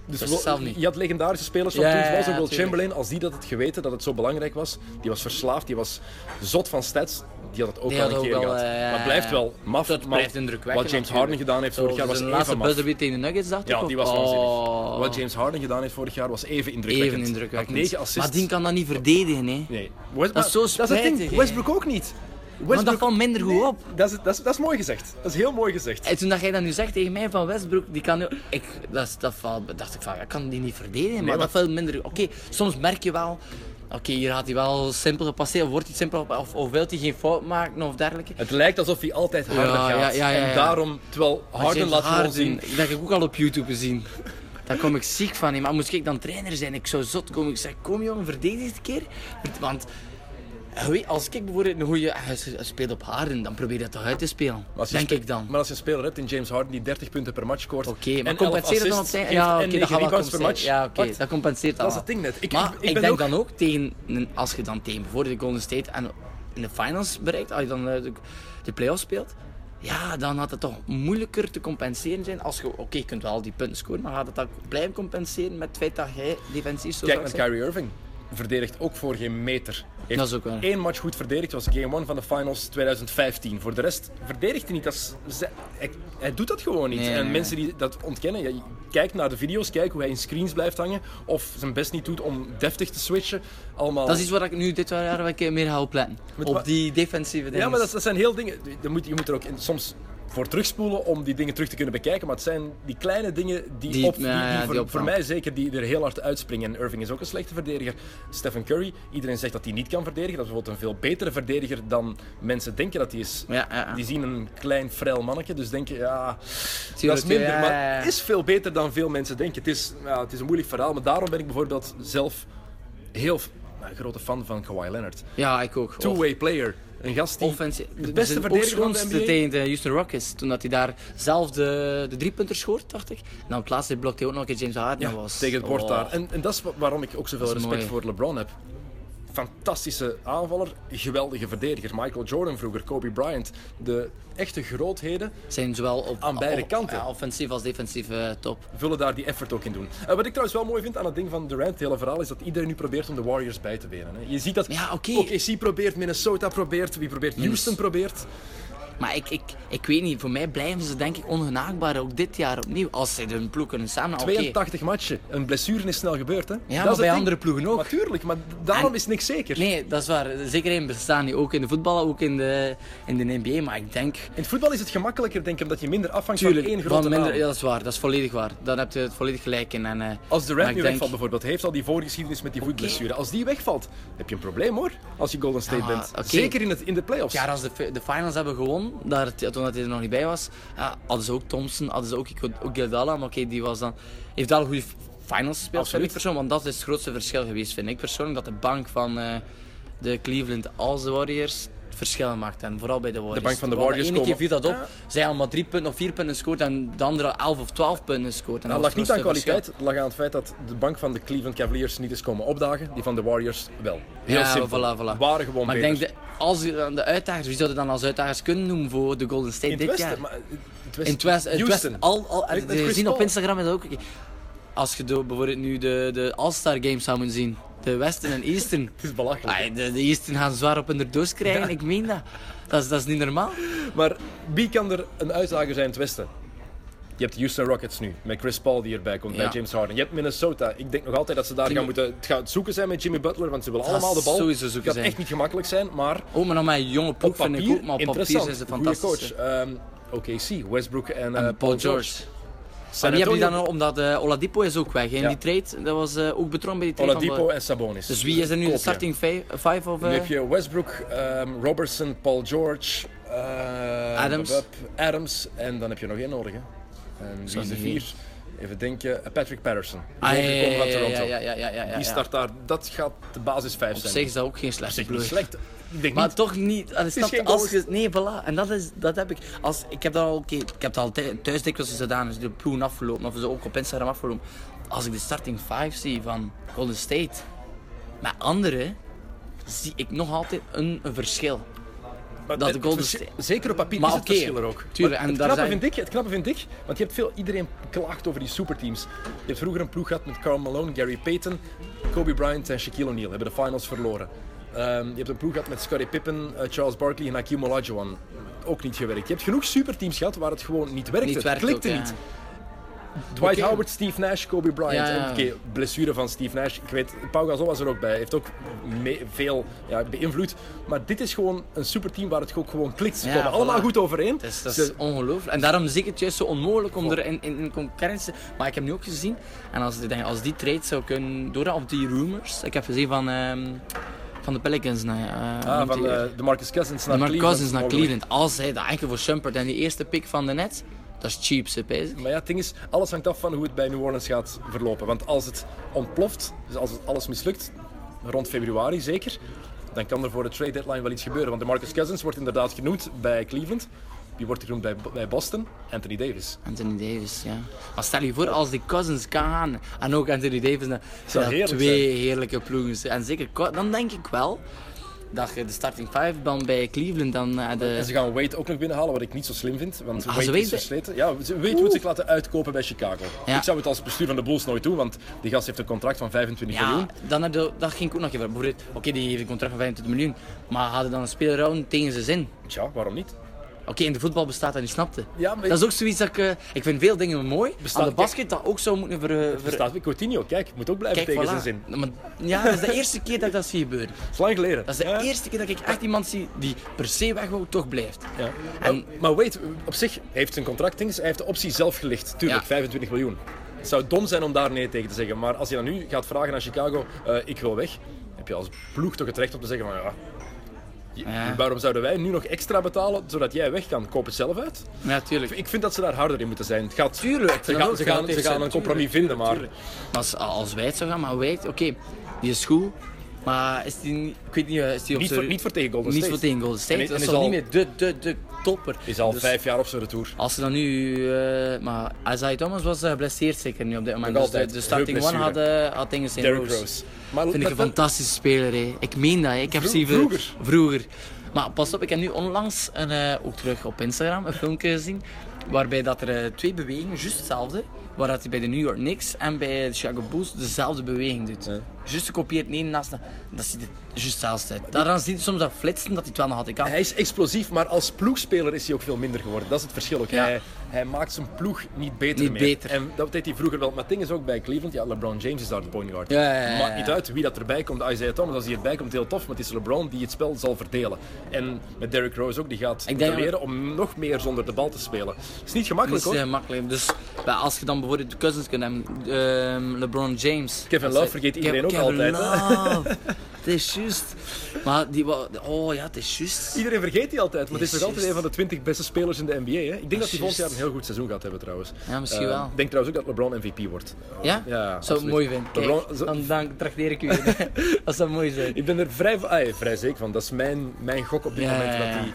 Dus dat wel, niet. Je had legendarische spelers van ja, toen, zoals ja, Will Chamberlain, als die dat het geweten dat het zo belangrijk was. Die was verslaafd, die was zot van stats. Die had het ook die al een keer gehad. Uh, maar het blijft wel maf. Dat blijft indrukwekkend. Wat James Harden gedaan heeft vorig jaar was even maf. De laatste buzzerbeat tegen de Nuggets, dacht ik? Ja, die was waanzinnig. Wat James Harden gedaan heeft vorig jaar was even indrukwekkend. Even indrukwekkend. Had negen assists. Maar die kan dat niet verdedigen, hè? Nee. West- dat is zo spijtig. Dat is het ding. Westbrook ook niet. Westbrook, want dat valt minder goed op. Nee, dat, is, dat, is, dat is mooi gezegd. Dat is heel mooi gezegd. En toen dat jij dat nu zegt tegen mij van Westbrook, die kan nu... Ik, dat is, dat valt, dacht ik van, ik kan die niet verdedigen, nee, maar, maar dat valt minder goed. Oké, okay, soms merk je wel... Oké, okay, hier gaat hij wel simpel passeren, of wordt hij simpel of, of wil hij geen fout maken of dergelijke. Het lijkt alsof hij altijd harder ja, gaat. Ja, ja, ja, ja. En daarom, terwijl Harden laat gewoon zien... Dat heb ik ook al op YouTube zien. Daar kom ik ziek van. He. Maar moest ik dan trainer zijn, ik zou zot komen. Ik zeg, kom jongen, verdedig dit keer. Want... Als ik bijvoorbeeld een goede speelt op Harden, dan probeer je dat toch uit te spelen. Denk speelt, ik dan. Maar als je een speler hebt in James Harden die dertig punten per match scoort. Oké, okay, maar compenseert dat dan op zijn? Ja, oké, okay, dat gaat wel per match. Ja, oké, okay, dat compenseert dat. Dat is het ding net. Ik, maar ik, ik, ik denk ook... dan ook tegen, als je dan tegen bijvoorbeeld de Golden State en in de finals bereikt, als je dan de, de playoffs speelt, ja, dan gaat het toch moeilijker te compenseren zijn. Als je, oké, okay, je kunt wel die punten scoren, maar gaat het dan blijven compenseren met het feit dat jij defensief zo kijk, met Kyrie Irving. Verdedigt ook voor geen meter. Heeft dat is ook waar. Eén match goed verdedigd, was game one van de finals twintig vijftien. Voor de rest verdedigt hij niet. Dat is, hij, hij doet dat gewoon niet. Nee, en nee, mensen die dat ontkennen, ja, kijk naar de video's, kijk hoe hij in screens blijft hangen, of zijn best niet doet om deftig te switchen. Allemaal. Dat is iets waar ik nu dit jaar een keer meer ga opletten. Op die defensieve dingen. Ja, maar dat, dat zijn heel dingen. Je moet, je moet er ook in, soms voor terugspoelen om die dingen terug te kunnen bekijken, maar het zijn die kleine dingen die, die, op, die, die, ja, ja, die voor, voor mij zeker die er heel hard uitspringen. En Irving is ook een slechte verdediger. Stephen Curry, iedereen zegt dat hij niet kan verdedigen. Dat is bijvoorbeeld een veel betere verdediger dan mensen denken dat hij is. Ja, ja, ja. Die zien een klein, frail mannetje, dus denken, ja, dat is minder. Ja, ja, ja. Maar het is veel beter dan veel mensen denken. Het is, ja, het is een moeilijk verhaal, maar daarom ben ik bijvoorbeeld zelf heel nou, grote fan van Kawhi Leonard. Ja, ik ook. Two-way player. Een gast die offensie, de beste verdediger van de N B A. Tegen de Houston Rockets, toen dat hij daar zelf de, de driepunter scoort, dacht ik. En op het laatste blokte hij ook nog een keer James Harden. Ja, was. Tegen het bord oh. daar. En, en dat is waarom ik ook zoveel respect mooi. voor LeBron heb. Fantastische aanvaller, geweldige verdediger. Michael Jordan vroeger, Kobe Bryant. De echte grootheden zijn zowel op, aan beide op, kanten. Ja, offensief als defensief uh, top. Vullen daar die effort ook in doen. Uh, wat ik trouwens wel mooi vind aan het ding van Durant, het hele verhaal, is dat iedereen nu probeert om de Warriors bij te benen. Hè. Je ziet dat ja, okay. O K C probeert, Minnesota probeert, wie probeert, Houston yes. probeert. Maar ik, ik, ik weet niet, voor mij blijven ze denk ik ongenaakbaar, ook dit jaar opnieuw, als ze hun ploeg kunnen samen... tweeëntachtig okay. matchen, een blessure is snel gebeurd, hè? Ja, dat is bij andere ploegen ook. Natuurlijk, maar, maar daarom en, is niks zeker. Nee, dat is waar. Zekerheden bestaan niet, ook in de voetbal, ook in de, in de N B A, maar ik denk... In het voetbal is het gemakkelijker, denk ik, omdat je minder afhangt tuurlijk, van één grote naam. Ja, dat is waar, dat is volledig waar. Daar heb je het volledig gelijk in. En, uh, als de Durant nu denk... wegvalt bijvoorbeeld, heeft al die voorgeschiedenis met die okay. voetblessure. Als die wegvalt, heb je een probleem hoor, als je Golden State ja, bent. Okay. Zeker in, het, in de playoffs. Ja, als de, de finals hebben gewonnen, daar, toen hij er nog niet bij was, ja, hadden ze ook Thompson, hadden ze ook Iguodala, maar oké, okay, die was dan, heeft wel een goede finals gespeeld, vind ik persoonlijk, want dat is het grootste verschil geweest, vind ik persoonlijk, dat de bank van uh, de Cleveland als de Warriors het verschil maakt, en vooral bij de Warriors. De bank van de Warriors komen. De ene keer viel dat op, ja. Zij allemaal drie punten of vier punten scoort en de andere elf of twaalf punten scoort. En dat, dat lag niet aan kwaliteit, het lag aan het feit dat de bank van de Cleveland Cavaliers niet is komen opdagen, die van de Warriors wel. Heel ja, simpel, voilà, voilà. waren gewoon maar beter. Ik denk de, als de uitdagers, wie zouden dan als uitdagers kunnen noemen voor de Golden State in dit Westen, jaar? Maar, in het Westen, in het Westen. Al, al, al, we zien op Instagram is dat ook. Als je de, bijvoorbeeld nu de, de All-Star Games zou moeten zien, de Westen en Eastern. Het is belachelijk. Ay, de, de Eastern gaan zwaar op hun doos krijgen, ja. Ik meen dat. Dat is, dat is niet normaal. Maar wie kan er een uitdager zijn in het Westen? Je hebt de Houston Rockets nu, met Chris Paul die erbij komt, ja. bij James Harden. Je hebt Minnesota. Ik denk nog altijd dat ze daar Jimmy... gaan moeten het gaan zoeken zijn met Jimmy Butler, want ze willen dat allemaal de bal. Sowieso zoeken dat gaat echt niet gemakkelijk zijn, maar... Oh, maar dan mijn jonge ploeg vind ik ook, maar op papier zijn ze fantastisch. Um, Oké, okay, zie, Westbrook en, uh, en Paul George. George. Maar die heb je dan nog, omdat uh, Oladipo is ook weg. En ja. die trade, dat was uh, ook betrokken bij die trade. Oladipo van de... en Sabonis. Dus wie is er nu in de starting vijf? Uh... Dan heb je Westbrook, um, Robertson, Paul George, uh, Adams. Adams. En dan heb je nog één nodig. Hè. En wie is de vier? Even denken, Patrick Patterson. Ah, ja, ja, ja, ja, ja, ja, ja, die start daar, dat gaat de basis vijf zijn. Op zich is dat ook geen slechte ploeg. Slecht. Maar niet. Toch niet, dat is geen als je, nee, voilà, en dat, is, dat heb ik. Als, ik heb dat al, okay, ik heb dat al thuis dikwijls gedaan, dus de ploegen afgelopen, of ze ook op Instagram afgelopen. Als ik de starting vijf zie van Golden State, met anderen, zie ik nog altijd een, een verschil. Dat de Golden State... Zeker op papier maar is het okay, verschil er ook. Tuurlijk, en het, knappe zijn... vind ik, het knappe vind ik, want je hebt veel, iedereen klaagt over die superteams. Je hebt vroeger een ploeg gehad met Karl Malone, Gary Payton, Kobe Bryant en Shaquille O'Neal. Hebben de finals verloren. Um, je hebt een ploeg gehad met Scottie Pippen, uh, Charles Barkley en Hakeem Olajuwon. Ook niet gewerkt. Je hebt genoeg superteams gehad waar het gewoon niet werkte. Niet werkt het klikte ook, ja. niet. Dwight okay. Howard, Steve Nash, Kobe Bryant. Ja, ja. Oké, okay, blessure van Steve Nash. Ik weet, Pau Gasol was er ook bij. Heeft ook mee, veel ja, beïnvloed. Maar dit is gewoon een superteam waar het ook gewoon klikt. Ze ja, komen voilà. allemaal goed overeen. Dat is, dat is Ze... ongelooflijk. En daarom zie ik het juist zo onmogelijk om oh. er in, in, in concurrentie... Maar ik heb nu ook gezien, en als, denk, als die trade zou kunnen doorgaan, of die rumors, ik heb gezien van... Um, Van de Pelicans naar... Uh, ah, van de, DeMarcus Cousins naar Cleveland. Cousins naar Cleveland. Als hij dat eigenlijk voor Shumpert en die eerste pick van de Nets, dat is cheap, zeg. Maar ja, het ding is, alles hangt af van hoe het bij New Orleans gaat verlopen. Want als het ontploft, dus als het alles mislukt, rond februari zeker, dan kan er voor de trade deadline wel iets gebeuren. Want DeMarcus Cousins wordt inderdaad genoemd bij Cleveland. Die wordt genoemd bij, bij Boston, Anthony Davis. Anthony Davis, ja. Maar stel je voor, als die Cousins kan gaan, en ook Anthony Davis, dan zijn dat heerlijk twee zijn. heerlijke ploegen. En zeker, dan denk ik wel dat je de starting vijf dan bij Cleveland dan... De... En ze gaan Wade ook nog binnenhalen, wat ik niet zo slim vind, want ah, Wade, Wade is versleten. Ja, Wade Oeh. moet zich laten uitkopen bij Chicago. Ja. Ik zou het als bestuur van de Bulls nooit doen, want die gast heeft een contract van vijfentwintig miljoen. Ja, dan de, dat ging ik ook nog even. Oké, okay, die heeft een contract van vijfentwintig miljoen, maar hadden dan een spelerround tegen zijn zin? Ja, waarom niet? Oké, okay, in de voetbal bestaat dat, je snapte. Ja, maar... Dat is ook zoiets dat ik... Uh, ik vind veel dingen mooi. Bestaat, aan de basket kijk, dat ook zou moeten ver... ver... Bestaat met Coutinho, kijk. Moet ook blijven kijk, tegen voilà. zijn zin. Maar, ja, dat is de eerste keer dat ik dat zie gebeuren. Dat is lang geleden. Dat is de ja. eerste keer dat ik echt iemand zie die per se weg wou, toch blijft. Ja. En... Maar, maar Wade, op zich heeft zijn contract, hij heeft de optie zelf gelicht. Tuurlijk, ja. vijfentwintig miljoen. Het zou dom zijn om daar nee tegen te zeggen. Maar als je dan nu gaat vragen aan Chicago, uh, ik wil weg, heb je als ploeg toch het recht om te zeggen van ja... Ja. Waarom zouden wij nu nog extra betalen, zodat jij weg kan? Koop het zelf uit. Ja, tuurlijk. Ik vind dat ze daar harder in moeten zijn. Het gaat, tuurlijk. Ze, ga, ze gaan, ze gaan een compromis tuurlijk, vinden, tuurlijk. maar... Als, als wij het zou gaan, maar wij... Oké, okay, die is goed, maar is die... Ik weet niet, is die op niet, voor, niet voor tegen Golden State. Niet voor tegen Golden State. En, en dat is al niet meer de, de, de topper. Is al dus, vijf jaar op zijn retour. Als ze dan nu... Uh, maar Isaiah Thomas was geblesseerd uh, zeker nu op dit moment. Dus de, de starting one had, uh, had dingen zijn Derrick Rose. Rose. Maar, vind maar, ik een fantastische speler, hé. Ik meen dat, hé. Ik heb Vro- vroeger. vroeger. Vroeger. Maar pas op, ik heb nu onlangs, een, uh, ook terug op Instagram, een filmpje gezien, waarbij dat er uh, twee bewegingen, juist hetzelfde, waar dat hij bij de New York Knicks en bij de Chicago Bulls dezelfde beweging doet. Ja. Juist gekopieerd, nee, naast, dat ziet het juist hetzelfde uit. Daaraan ziet je soms dat flitsen, dat hij het wel nog had. Ik had. Hij is explosief, maar als ploegspeler is hij ook veel minder geworden. Dat is het verschil ook. Ja. Hij, hij maakt zijn ploeg niet beter niet meer. Beter. En dat deed hij vroeger wel. Maar het ding is ook bij Cleveland, ja, LeBron James is daar de point guard. Ja, ja, ja, ja. Maakt niet uit wie dat erbij komt. Isaiah Thomas, als hij erbij komt, heel tof. Maar het is LeBron die het spel zal verdelen. En met Derrick Rose ook, die gaat leren dat... om nog meer zonder de bal te spelen. Het is niet gemakkelijk, hoor. Het is niet gemakkelijk. Dus als je dan bijvoorbeeld de Cousins kunt hebben, uh, LeBron James... Kevin Love vergeet iedereen ook altijd. Het is juist. Maar die... Oh ja, het is juist. Iedereen vergeet die altijd, maar het is nog altijd een van de twintig beste spelers in de N B A. Hè? Ik denk dat, dat die volgend jaar een heel goed seizoen gaat hebben, trouwens. Ja, misschien uh, wel. Ik denk trouwens ook dat LeBron M V P wordt. Ja? Ja, zou het mooi vinden. LeBron... Zo... Dan, dan trakteer ik u. Dat zou mooi zijn. Ik ben er vrij, ah, ja, vrij zeker van. Dat is mijn, mijn gok op dit ja, moment. Ja, ja. Dat die...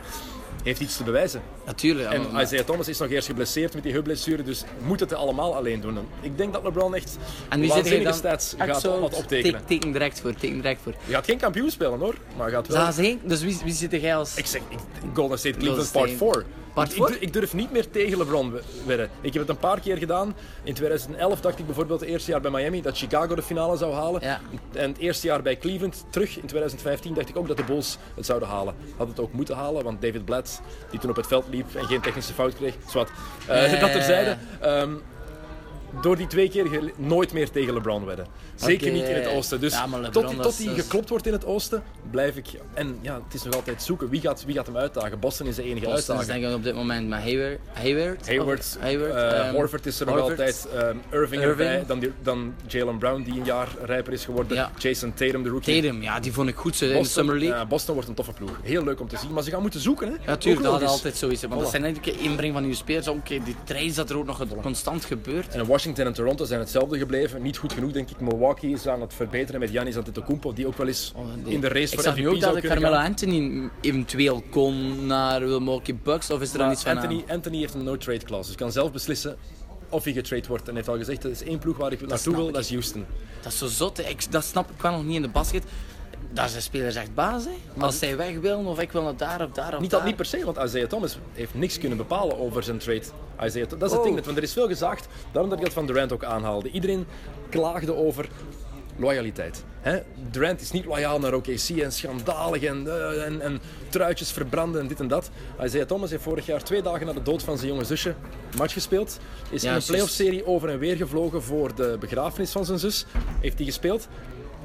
heeft iets te bewijzen. Natuurlijk. En maar... Isaiah Thomas is nog eerst geblesseerd met die heupblessure, dus moet het allemaal alleen doen. Ik denk dat LeBron echt en wie zit hij dan stats gaat wat optekenen. Te- teken direct voor, teken direct voor. Je gaat geen kampioen spelen, hoor, maar gaat wel. Dat is dus wie, wie zit jij als... Ik zeg, ik, Golden State Cleveland part four. Part ik, ik durf niet meer tegen LeBron wedden. Ik heb het een paar keer gedaan. In twintig elf dacht ik bijvoorbeeld het eerste jaar bij Miami dat Chicago de finale zou halen. Ja. En het eerste jaar bij Cleveland, terug in twintig vijftien, dacht ik ook dat de Bulls het zouden halen. Had het ook moeten halen, want David Blatt, die toen op het veld liep en geen technische fout kreeg, zwart. Uh, eh. Dat terzijde. Um, door die twee keer ge- nooit meer tegen LeBron wedden. Zeker okay. niet in het oosten. Dus ja, LeBron, tot, tot hij geklopt wordt in het oosten, blijf ik... En ja, het is nog altijd zoeken. Wie gaat, wie gaat hem uitdagen? Boston is de enige Boston uitdager. Boston is denk ik op dit moment maar Hayward. Hayward, Hayward, Hayward uh, um, Horford is er nog Horford. altijd. Um, Irving, Irving erbij. Dan, die, dan Jaylen Brown, die een jaar rijper is geworden. Ja. Jason Tatum, de rookie. Tatum, ja, die vond ik goed Boston, in de Summer League. Uh, Boston wordt een toffe ploeg. Heel leuk om te zien. Maar ze gaan moeten zoeken, hè? Ja, tuurlijk. Dat is altijd zoiets. Want voilà. Dat zijn eigenlijk inbreng van uw spelers. Oké, okay, die trades dat er ook nog voilà. constant gebeurt. En Washington en Toronto zijn hetzelfde gebleven. Niet goed genoeg, denk ik. Milwaukee is aan het verbeteren met Giannis Antetokounmpo, die ook wel eens oh, nee. in de race ik voor M V P zou kunnen. Ik zag nu ook dat Carmelo Anthony eventueel kon naar Milwaukee Bucks, of is er dan iets van Anthony, Anthony heeft een no-trade clause, dus kan zelf beslissen of hij getrade wordt. En heeft al gezegd, dat is één ploeg waar ik naartoe wil, dat is Houston. Dat is zo zot, ik, dat snap ik wel nog niet in de basket. Daar zijn spelers echt baas, hè. Als zij weg willen, of ik wil naar daar of daar of niet, daar. Dat, niet per se, want Isaiah Thomas heeft niks kunnen bepalen over zijn trade. Isaiah, dat is oh. het ding, want er is veel gezaagd. Daarom dat ik dat van Durant ook aanhaalde. Iedereen klaagde over... loyaliteit. Hè? Durant is niet loyaal naar O K C en schandalig en, uh, en, en truitjes verbranden en dit en dat. Isaiah Thomas heeft vorig jaar twee dagen na de dood van zijn jonge zusje een match gespeeld. Is ja, in een playoff-serie over en weer gevlogen voor de begrafenis van zijn zus. Heeft hij gespeeld.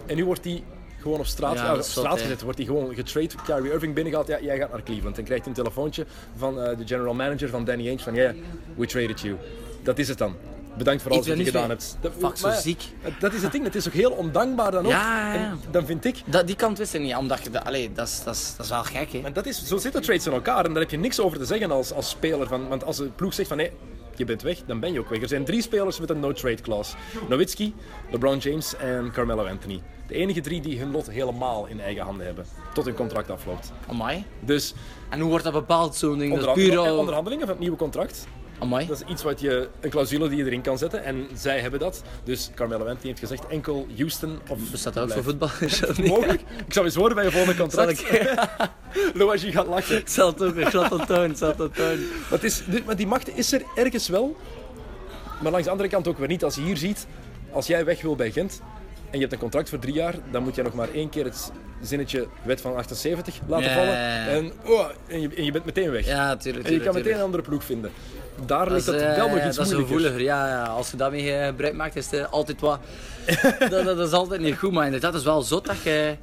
En nu wordt hij gewoon op straat, ja, ja, op straat zot, gezet. He. Wordt hij gewoon getrade. Kyrie Irving binnengehaald. Ja, jij gaat naar Cleveland. En krijgt een telefoontje van uh, de general manager van Danny Ainge van ja, yeah, we traded you. Dat is het dan. Bedankt voor alles wat je gedaan mee. hebt. Dat, Fuck, maar, zo ziek. Dat is het ding. Het is ook heel ondankbaar dan ook. Ja, ja, ja. En dan vind ik... Dat, die kant wist je niet, omdat je... De, allee, dat, is, dat, is, dat is wel gek, hè. Maar dat is, zo zitten trades in elkaar en daar heb je niks over te zeggen als, als speler. Van, want als de ploeg zegt van... Hey, je bent weg, dan ben je ook weg. Er zijn drie spelers met een no-trade clause. Nowitzki, LeBron James en Carmelo Anthony. De enige drie die hun lot helemaal in eigen handen hebben. Tot hun contract afloopt. Amai. Dus... En hoe wordt dat bepaald, zo'n ding? Onderhandel- dat bureau... Onderhandelingen van het nieuwe contract. Amai. Dat is iets wat je, een clausule die je erin kan zetten en zij hebben dat. Dus Carmelo Anthony heeft gezegd enkel Houston of... Bestaat dat ook voor voetballers? Mogelijk. Ik zou eens horen bij je volgende contract. Loagie gaat lachen. Het zal toch, het zal tot toon, het zal tot toon. Maar die macht is er ergens wel, maar langs de andere kant ook weer niet. Als je hier ziet, als jij weg wil bij Gent en je hebt een contract voor drie jaar, dan moet je nog maar één keer het zinnetje wet van achtenzeventig laten vallen. Ja, ja, ja. En, oh, en, je, en je bent meteen weg. Ja, tuurlijk, tuurlijk, en je kan meteen een andere ploeg vinden. Daar ligt dat, is, dat wel nog iets moeilijker. Dat is gevoeliger, ja, ja. Als je daarmee gebruik maakt, is het altijd wat... dat, dat is altijd niet goed, maar inderdaad, dat is wel zot dat je...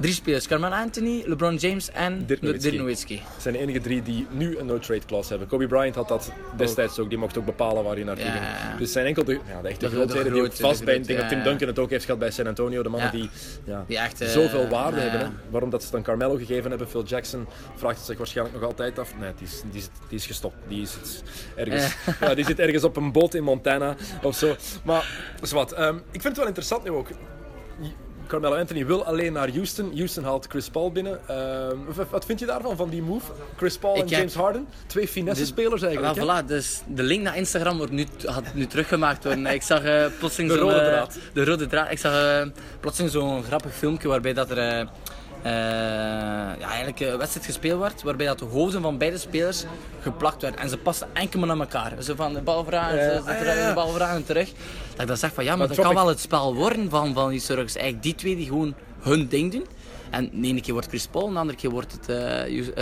Drie spelers, Carmelo Anthony, LeBron James en Dirk Nowitzki. Dat zijn de enige drie die nu een no-trade clause hebben. Kobe Bryant had dat destijds ook, die mocht ook bepalen waar hij naartoe ging. Ja, ja. Dus het zijn enkel de, ja, de echte grootheden die ook vast bij... Ik denk dat Tim Duncan het ook heeft gehad bij San Antonio. De mannen ja. die, ja, die echt, uh, zoveel waarde uh, hebben. Hè. Waarom dat ze het aan Carmelo gegeven hebben. Phil Jackson vraagt het zich waarschijnlijk nog altijd af. Nee, die is, die is, die is gestopt. Die zit ergens, uh. ja, die zit ergens op een boot in Montana of zo. Maar dus wat, um, ik vind het wel interessant nu ook. Carmelo Anthony wil alleen naar Houston. Houston haalt Chris Paul binnen. Uh, wat vind je daarvan, van die move? Chris Paul en James Harden? Twee finesse spelers eigenlijk. Ja, voilà, dus de link naar Instagram wordt nu, had nu teruggemaakt worden. Ik zag uh, plotseling de rode, zo'n, uh, de rode draad. Ik zag uh, plotseling zo'n grappig filmpje waarbij dat er uh, uh, ja, eigenlijk een wedstrijd gespeeld werd, waarbij dat de hoofden van beide spelers geplakt werden. En ze pasten enkel maar naar elkaar. Ze van de bal vragen en uh, uh, uh, de bal vragen en terug. Dat ik dan zeg van ja, maar, maar dat kan ik... wel het spel worden van, van die Surks. Eigenlijk die twee die gewoon hun ding doen. En de ene keer wordt Chris Paul, de andere keer wordt het uh, uh, James,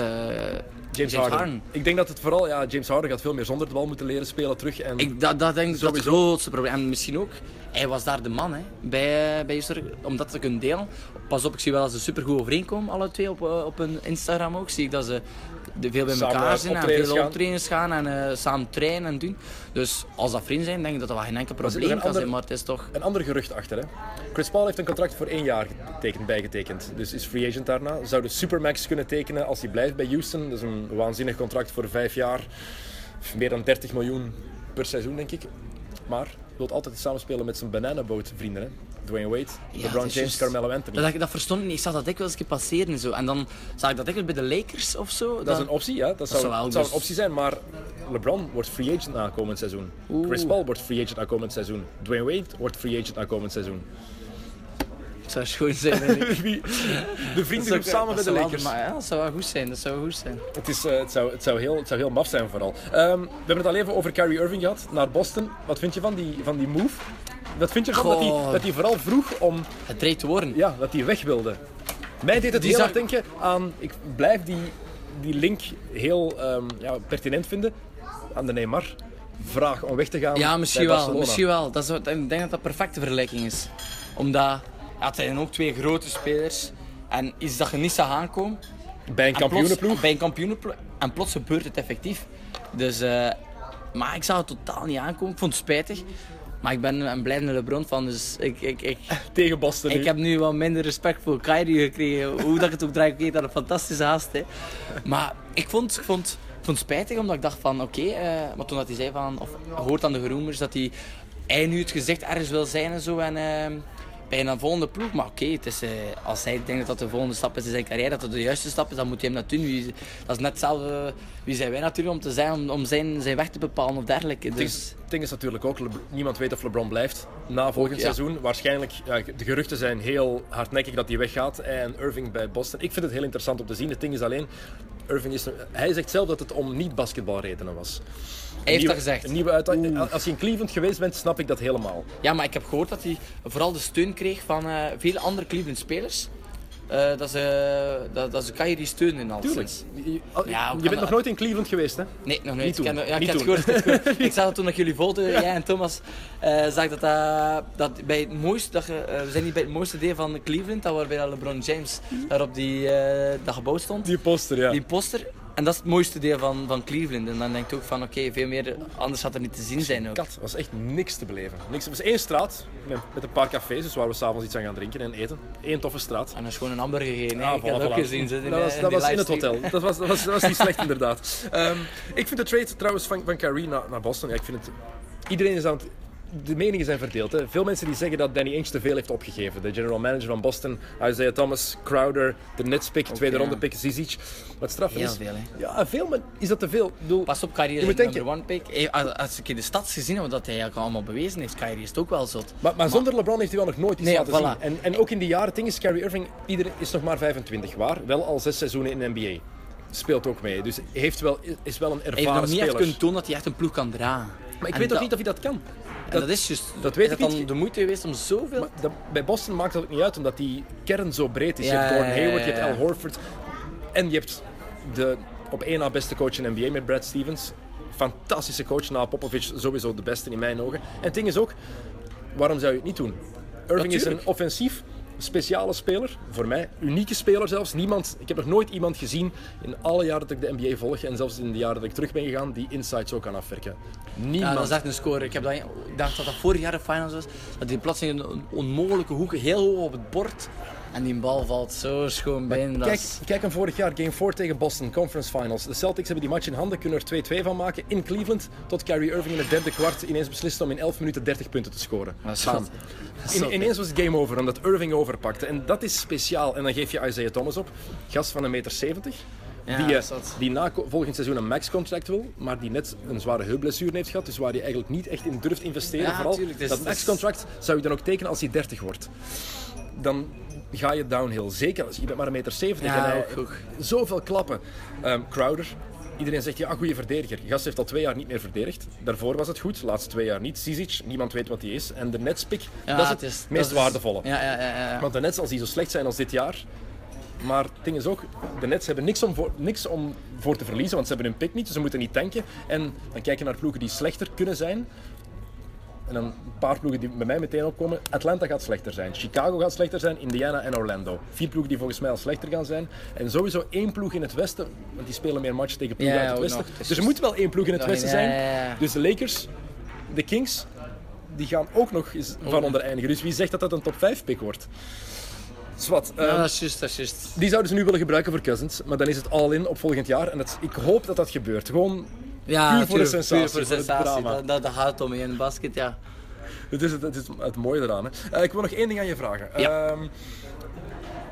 James Harden. Harden. Ik denk dat het vooral, ja, James Harden gaat veel meer zonder de bal moeten leren spelen terug. En ik, dat, dat denk ik dat het grootste probleem. En misschien ook, hij was daar de man hè, bij, bij Surks, om dat te kunnen delen. Pas op, ik zie wel dat ze supergoed overeenkomen, alle twee op, op hun Instagram ook. Zie ik dat ze veel bij elkaar zijn en veel optrainers gaan en uh, samen trainen en doen. Dus als dat vrienden zijn, denk ik dat dat wel geen enkel probleem kan ander, zijn, maar het is toch... Een ander gerucht achter, hè. Chris Paul heeft een contract voor één jaar getekend, bijgetekend. Dus is free agent daarna. Zou de Supermax kunnen tekenen als hij blijft bij Houston. Dat is een waanzinnig contract voor vijf jaar. Meer dan dertig miljoen per seizoen, denk ik. Maar je wilt altijd samenspelen met zijn bananaboat vrienden, hè. Dwyane Wade, ja, LeBron James, just... Carmelo Anthony. Dat, dat verstond ik niet. Ik zag dat dikwijls passeren en zo. En dan zag ik dat dikwijls bij de Lakers of zo. Dat, dat is een optie, ja. Dat, dat zou, zou dus... een optie zijn, maar LeBron wordt free agent na komend seizoen. Oeh. Chris Paul wordt free agent na komend seizoen. Dwyane Wade wordt free agent na komend seizoen. Dat zou schoon zijn. De vriendengroep samen met de Lakers. Maar ja, dat zou wel goed zijn. Dat zou goed zijn. Het, is, uh, het, zou, het, zou heel, het zou heel maf zijn vooral. Um, we hebben het al even over Kyrie Irving gehad, naar Boston. Wat vind je van die, van die move? Wat vind je ervan dat, dat hij vooral vroeg om... Het trade te worden. Ja, dat hij weg wilde. Mij deed het die heel zag... hard denken aan... Ik blijf die, die link heel um, ja, pertinent vinden aan de Neymar. Vraag om weg te gaan. Ja, misschien wel. Misschien wel. Dat is, ik denk dat dat perfecte vergelijking is. Omdat... Ja, het zijn ook twee grote spelers. En iets dat je niet zag aankomen. Bij een kampioenenploeg. Bij een kampioenenploeg. En plots gebeurt het effectief. Dus, uh, maar ik zag het totaal niet aankomen. Ik vond het spijtig. Maar ik ben een blijvende LeBron van, dus ik... ik, ik Tegen Boston nu. Ik heb nu wel minder respect voor Kyrie gekregen. Hoe dat ik het ook draai, ik weet dat een fantastische haast. Hè. Maar ik vond, ik, vond, ik vond het spijtig, omdat ik dacht van, oké... Okay, uh, maar toen dat hij zei van, of hoort aan de geroemers, dat hij, hij nu het gezicht ergens wil zijn en zo. En... Uh, bij een volgende ploeg, maar oké, okay, eh, als hij denkt dat dat de volgende stap is in zijn carrière, dat dat de juiste stap is, dan moet hij hem dat doen. Wie, dat is net hetzelfde, wie zijn wij natuurlijk om, te zijn, om, om zijn, zijn weg te bepalen of dergelijke. Het dus... ding is natuurlijk ook, Lebr- niemand weet of LeBron blijft na volgend ja. seizoen. Waarschijnlijk, ja, de geruchten zijn heel hardnekkig dat hij weggaat en Irving bij Boston. Ik vind het heel interessant om te zien. Het ding is alleen, Irving is er, hij zegt zelf dat het om niet-basketbalredenen was. Hij heeft dat gezegd. Een nieuwe uitdaging. Als je in Cleveland geweest bent, snap ik dat helemaal. Ja, maar ik heb gehoord dat hij vooral de steun kreeg van uh, vele andere Cleveland-spelers. Uh, dat ze, dat, dat ze Kyrie steunen al. Tuurlijk. Je, al, ja, je bent nog nooit in Cleveland geweest, hè? Nee, nog nooit. Niet ik heb ja, het gehoord. Ik, ik zag dat toen nog jullie volgden, ja. Jij en Thomas, uh, zag dat, uh, dat bij het mooiste, dat, uh, we zijn niet bij het mooiste deel van Cleveland, dat waarbij LeBron James daar op die, uh, dat gebouw stond. Die poster, ja. Die poster. En dat is het mooiste deel van, van Cleveland. En dan denk ik ook van, oké, okay, veel meer, anders had er niet te zien zijn ook. Kat, was echt niks te beleven. Niks, er was één straat, met een paar cafés, dus waar we s'avonds iets aan gaan drinken en eten. Eén toffe straat. En dan is gewoon een hamburger gegeten, ah, ik voilà, had voilà. ook gezien. Dat in, was, dat was in het hotel. Dat was, dat was, dat was niet slecht, inderdaad. Um, ik vind de trade trouwens van, van Kyrie naar, naar Boston, ja, ik vind het... Iedereen is aan het... De meningen zijn verdeeld. Hè. Veel mensen die zeggen dat Danny Ainge te veel heeft opgegeven. De general manager van Boston, Isaiah Thomas, Crowder, de netspick, okay, tweede ja. ronde pick, Zizic. Wat straf is. Heel veel, hè? Ja, veel, maar is dat te veel? Bedoel, pas op, Kyrie is de number one pick. Als ik in de stads gezien heb, wat hij eigenlijk allemaal bewezen heeft, Kyrie is het ook wel zot. Maar, maar zonder maar... LeBron heeft hij wel nog nooit iets nee, laten voilà. zien. En, en ook in die jaren, ding is, Kyrie Irving, iedereen is nog maar vijfentwintig, waar? Wel al zes seizoenen in de N B A. Speelt ook mee, dus heeft wel, is wel een ervaren speler. Hij heeft nog niet speler. echt kunnen tonen dat hij echt een ploeg kan dragen. Maar ik en weet toch dat... niet of hij dat kan? Dat, dat is juist. Dat weet is ik dat niet. Dan de moeite geweest om zoveel... Maar dat, bij Boston maakt dat ook niet uit, omdat die kern zo breed is. Ja, je hebt Gordon Hayward, je hebt Al Horford. En je hebt de op één na beste coach in de N B A met Brad Stevens. Fantastische coach, na Popovich sowieso de beste in mijn ogen. En het ding is ook, waarom zou je het niet doen? Irving Natuurlijk. is een offensief... speciale speler, voor mij, unieke speler zelfs. Niemand, ik heb nog nooit iemand gezien in alle jaren dat ik de N B A volg en zelfs in de jaren dat ik terug ben gegaan, die insights zo kan afwerken. Niemand. Ja, dat is echt een score. Ik, heb dat, ik dacht dat dat vorig jaar de finals was, dat die plotseling in een onmogelijke hoek, heel hoog op het bord, en die bal valt zo schoon binnen. Kijk, kijk hem vorig jaar, game vier tegen Boston, conference finals. De Celtics hebben die match in handen, kunnen er twee-twee van maken in Cleveland, tot Kyrie Irving in het derde kwart ineens beslist om in elf minuten dertig punten te scoren. Bam. In, ineens was het game over, omdat Irving overpakte. En dat is speciaal. En dan geef je Isaiah Thomas op, gast van een meter zeventig. Ja, die, die na volgend seizoen een max-contract wil, maar die net een zware heupblessure heeft gehad, dus waar hij eigenlijk niet echt in durft investeren. Ja, vooral tuurlijk, dus, dat max-contract zou je dan ook tekenen als hij dertig wordt. Dan ga je downhill. Zeker, je bent maar een meter zeventig ja, en hij zoveel klappen. Um, Crowder, iedereen zegt, ja, goede verdediger. Gast heeft al twee jaar niet meer verdedigd. Daarvoor was het goed, de laatste twee jaar niet. Zizic, niemand weet wat hij is. En de netspick, ja, dat is het, het is, meest is... waardevolle. Ja, ja, ja, ja. Want de nets, als die zo slecht zijn als dit jaar... Maar het ding is ook, de nets hebben niks om, voor, niks om voor te verliezen, want ze hebben hun pick niet, dus ze moeten niet tanken. En dan kijken naar ploegen die slechter kunnen zijn. En dan een paar ploegen die bij mij meteen opkomen. Atlanta gaat slechter zijn, Chicago gaat slechter zijn, Indiana en Orlando. Vier ploegen die volgens mij al slechter gaan zijn. En sowieso één ploeg in het westen, want die spelen meer matchen tegen ploegen ja, uit het westen. Nog, dus er moet wel één ploeg in het westen in, zijn. Ja, ja. Dus de Lakers, de Kings, die gaan ook nog eens oh. van onder eindigen. Dus wie zegt dat dat een top vijf pick wordt? Zwat. Um, ja, dat is juist, dat is juist. Die zouden ze nu willen gebruiken voor Cousins, maar dan is het all-in op volgend jaar. En dat, ik hoop dat dat gebeurt. Gewoon... Ja, puur voor de sensatie, voor de sensatie. Dat, dat, dat gaat om in een basket, ja. Dat is het, het, is het mooie eraan. Hè. Uh, ik wil nog één ding aan je vragen. Ja. Um,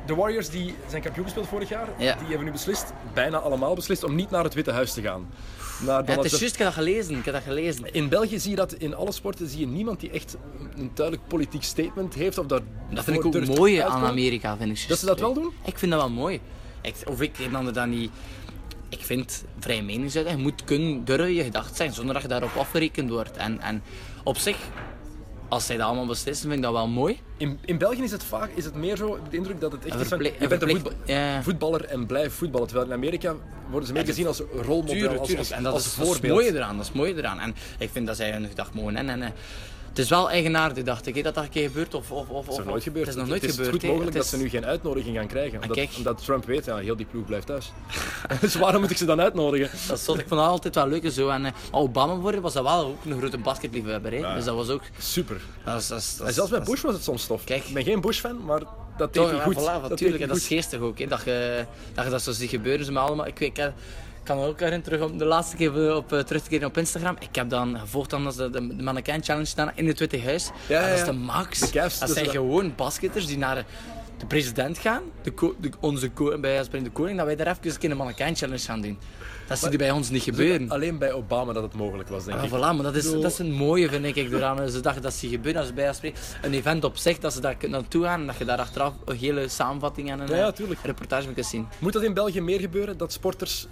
de Warriors die zijn kampioen gespeeld vorig jaar, ja. die hebben nu beslist, bijna allemaal beslist, om niet naar het Witte Huis te gaan. Ja, het is juist, ik heb dat gelezen, ik heb dat gelezen. In België zie je dat, in alle sporten zie je niemand die echt een duidelijk politiek statement heeft. Of dat, dat vind ik ook mooi aan Amerika, vind ik juist. Dat ze dat wel doen? Ik vind dat wel mooi. Ik, of ik herinner dat niet... Ik vind vrije meningsuiting, je moet kunnen durven je gedachten zijn zonder dat je daarop afgerekend wordt. En, en op zich, als zij dat allemaal beslissen, vind ik dat wel mooi. In, in België is het vaak is het meer zo de indruk dat het echt verple- is van, je bent een voetba- ja. voetballer en blijf voetballen. Terwijl in Amerika worden ze meer gezien als rolmodel, tuurlijk, als, tuurlijk. Als, en dat als is, voorbeeld. Dat is mooi eraan, dat is mooi eraan. En ik vind dat zij hun gedachten mogen. En, en, het is wel eigenaardig, dacht ik, dat dat een keer gebeurt. Of, of, of, het is nog nooit gebeurd. Het is nog nooit het is gebeurd, goed he? mogelijk is... dat ze nu geen uitnodiging gaan krijgen. Omdat, omdat Trump weet, ja, heel die ploeg blijft thuis. Dus waarom moet ik ze dan uitnodigen? Dat is, ik vond dat altijd wel leuk. Zo. En uh, Obama worden was dat wel ook een grote basketliefhebber. Ja. Dus dat was ook... Super. Dat is, dat is, dat is, en zelfs bij Bush was het soms tof. Kijk. Ik ben geen Bush-fan, maar... Dat deed hij goed. Ja, voilà, dat, tuurlijk, deed dat is geestig ook. He, dat, je, dat je dat zo ziet gebeuren. Maar allemaal, ik weet, ik kan er ook erin terug om de laatste keer op, terug te keren op Instagram. Ik heb dan gevolgd dan als de, de, de mannequin challenge staan in het Witte Huis. Ja, ja, ja. Dat is de max. De Cavs, dat dus zijn dat... gewoon basketters die naar... de president gaan, de ko- de, onze ko- bij Jasper de Koning, dat wij daar even een mannequin-challenge gaan doen. Dat ziet bij ons niet gebeuren. Alleen bij Obama dat het mogelijk was, denk ah, ik. Voilà, maar dat is, no. dat is een mooie, vind ik, eraan. Ze dachten dat ze gebeuren, als ze bij Jasper een event op zich, dat ze daar naartoe gaan en dat je daar achteraf een hele samenvatting en een ja, reportage van kunt zien. Moet dat in België meer gebeuren, dat sporters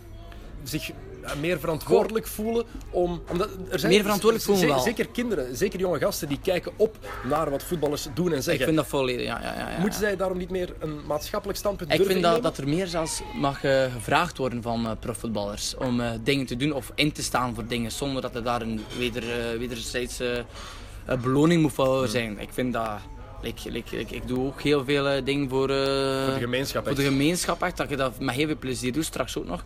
zich... meer verantwoordelijk voelen om... Omdat er zijn meer verantwoordelijk voelen z- z- z- Zeker kinderen, zeker jonge gasten, die kijken op naar wat voetballers doen en zeggen. Ik vind dat volledig, ja, ja, ja, ja. Moeten zij daarom niet meer een maatschappelijk standpunt durven nemen? Ik vind dat, dat er meer zelfs mag uh, gevraagd worden van uh, profvoetballers om uh, dingen te doen of in te staan voor dingen, zonder dat er daar een weder, uh, wederzijds uh, uh, beloning moet voor zijn. Hmm. Ik vind dat... Ik, ik, ik, ik doe ook heel veel uh, dingen voor, uh, voor de gemeenschap. Voor de gemeenschap, echt. Dat je dat met heel veel plezier doet, straks ook nog.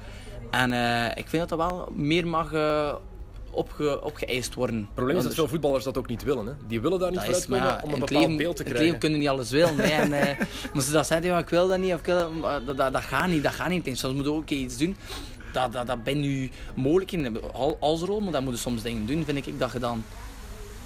En uh, ik vind dat dat wel meer mag uh, opge- opgeëist worden. Het probleem is dat veel voetballers dat ook niet willen. Hè? Die willen daar niet vanuit komen ja, om een bepaald leven, beeld te krijgen. Het leven kunnen niet alles willen. Nee. En, uh, maar ze dat zeggen, ja, ik wil dat niet, of ik wil dat, dat, dat, dat gaat niet, dat gaat niet. Soms moet je ook iets doen. Dat, dat, dat ben je mogelijk in al, als rol, maar dat moet je soms dingen doen, vind ik, dat je dan...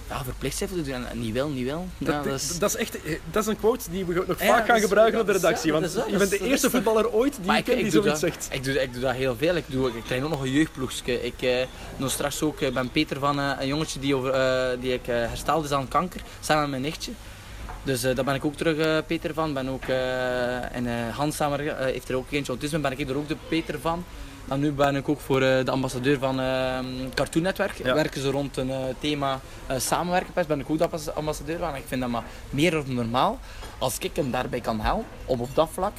Ja, verplicht even te doen en niet wel, niet wel. Ja, dat, dat, is... dat is echt, dat is een quote die we nog vaak ja, gaan is, gebruiken op de redactie, ja, want wel, je bent de eerste voetballer ooit die maar je kent die zoiets dat, zegt. Ik doe, ik doe dat heel veel, ik, doe, ik train ook nog een jeugdploegje. Ik eh, nog straks ook, ik ben Peter van eh, een jongetje die, over, eh, die ik, eh, hersteld is aan kanker, samen met mijn nichtje. Dus uh, daar ben ik ook terug uh, Peter van, ben ook, uh, en uh, Hans Samer uh, heeft er ook eentje autisme, ben ik er ook de Peter van. En nu ben ik ook voor uh, de ambassadeur van uh, Cartoon Netwerk. Ja. Werken ze rond een uh, thema uh, samenwerken. Daar ben ik ook de ambassadeur van. Ik vind dat maar meer dan normaal. Als ik hem daarbij kan helpen, om op dat vlak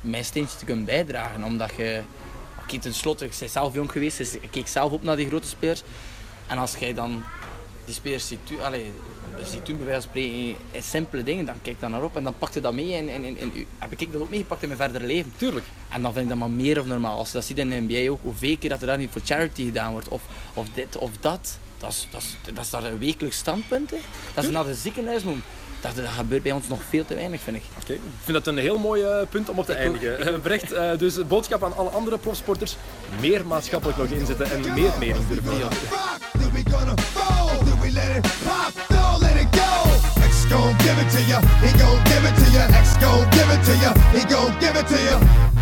mijn steentje te kunnen bijdragen. Omdat je... Okay, ten slotte, ik ben zelf jong geweest. Dus ik keek zelf op naar die grote spelers. En als jij dan die spelers ziet... Allez, ziet toen bij wijze van spreken in simpele dingen, dan kijk dan naar op en dan pak je dat mee en, en, en, en heb ik dat ook meegepakt in mijn verdere leven. Tuurlijk. En dan vind ik dat maar meer of normaal. Als je dat ziet in de N B A ook, hoeveel keer dat er daar niet voor charity gedaan wordt of, of dit of dat. Dat is, dat is, dat is daar een wekelijks standpunt, hè. Dat ze naar de ziekenhuis moeten. Dat, dat gebeurt bij ons nog veel te weinig, vind ik. Oké, okay. Ik vind dat een heel mooi uh, punt om op te ik eindigen. Ook. Brecht, uh, dus de boodschap aan alle andere profsporters, meer maatschappelijk nog inzetten en meer mening durven. Gon' give it to ya, he gon' give it to ya, X gon' give it to ya, he gon' give it to ya.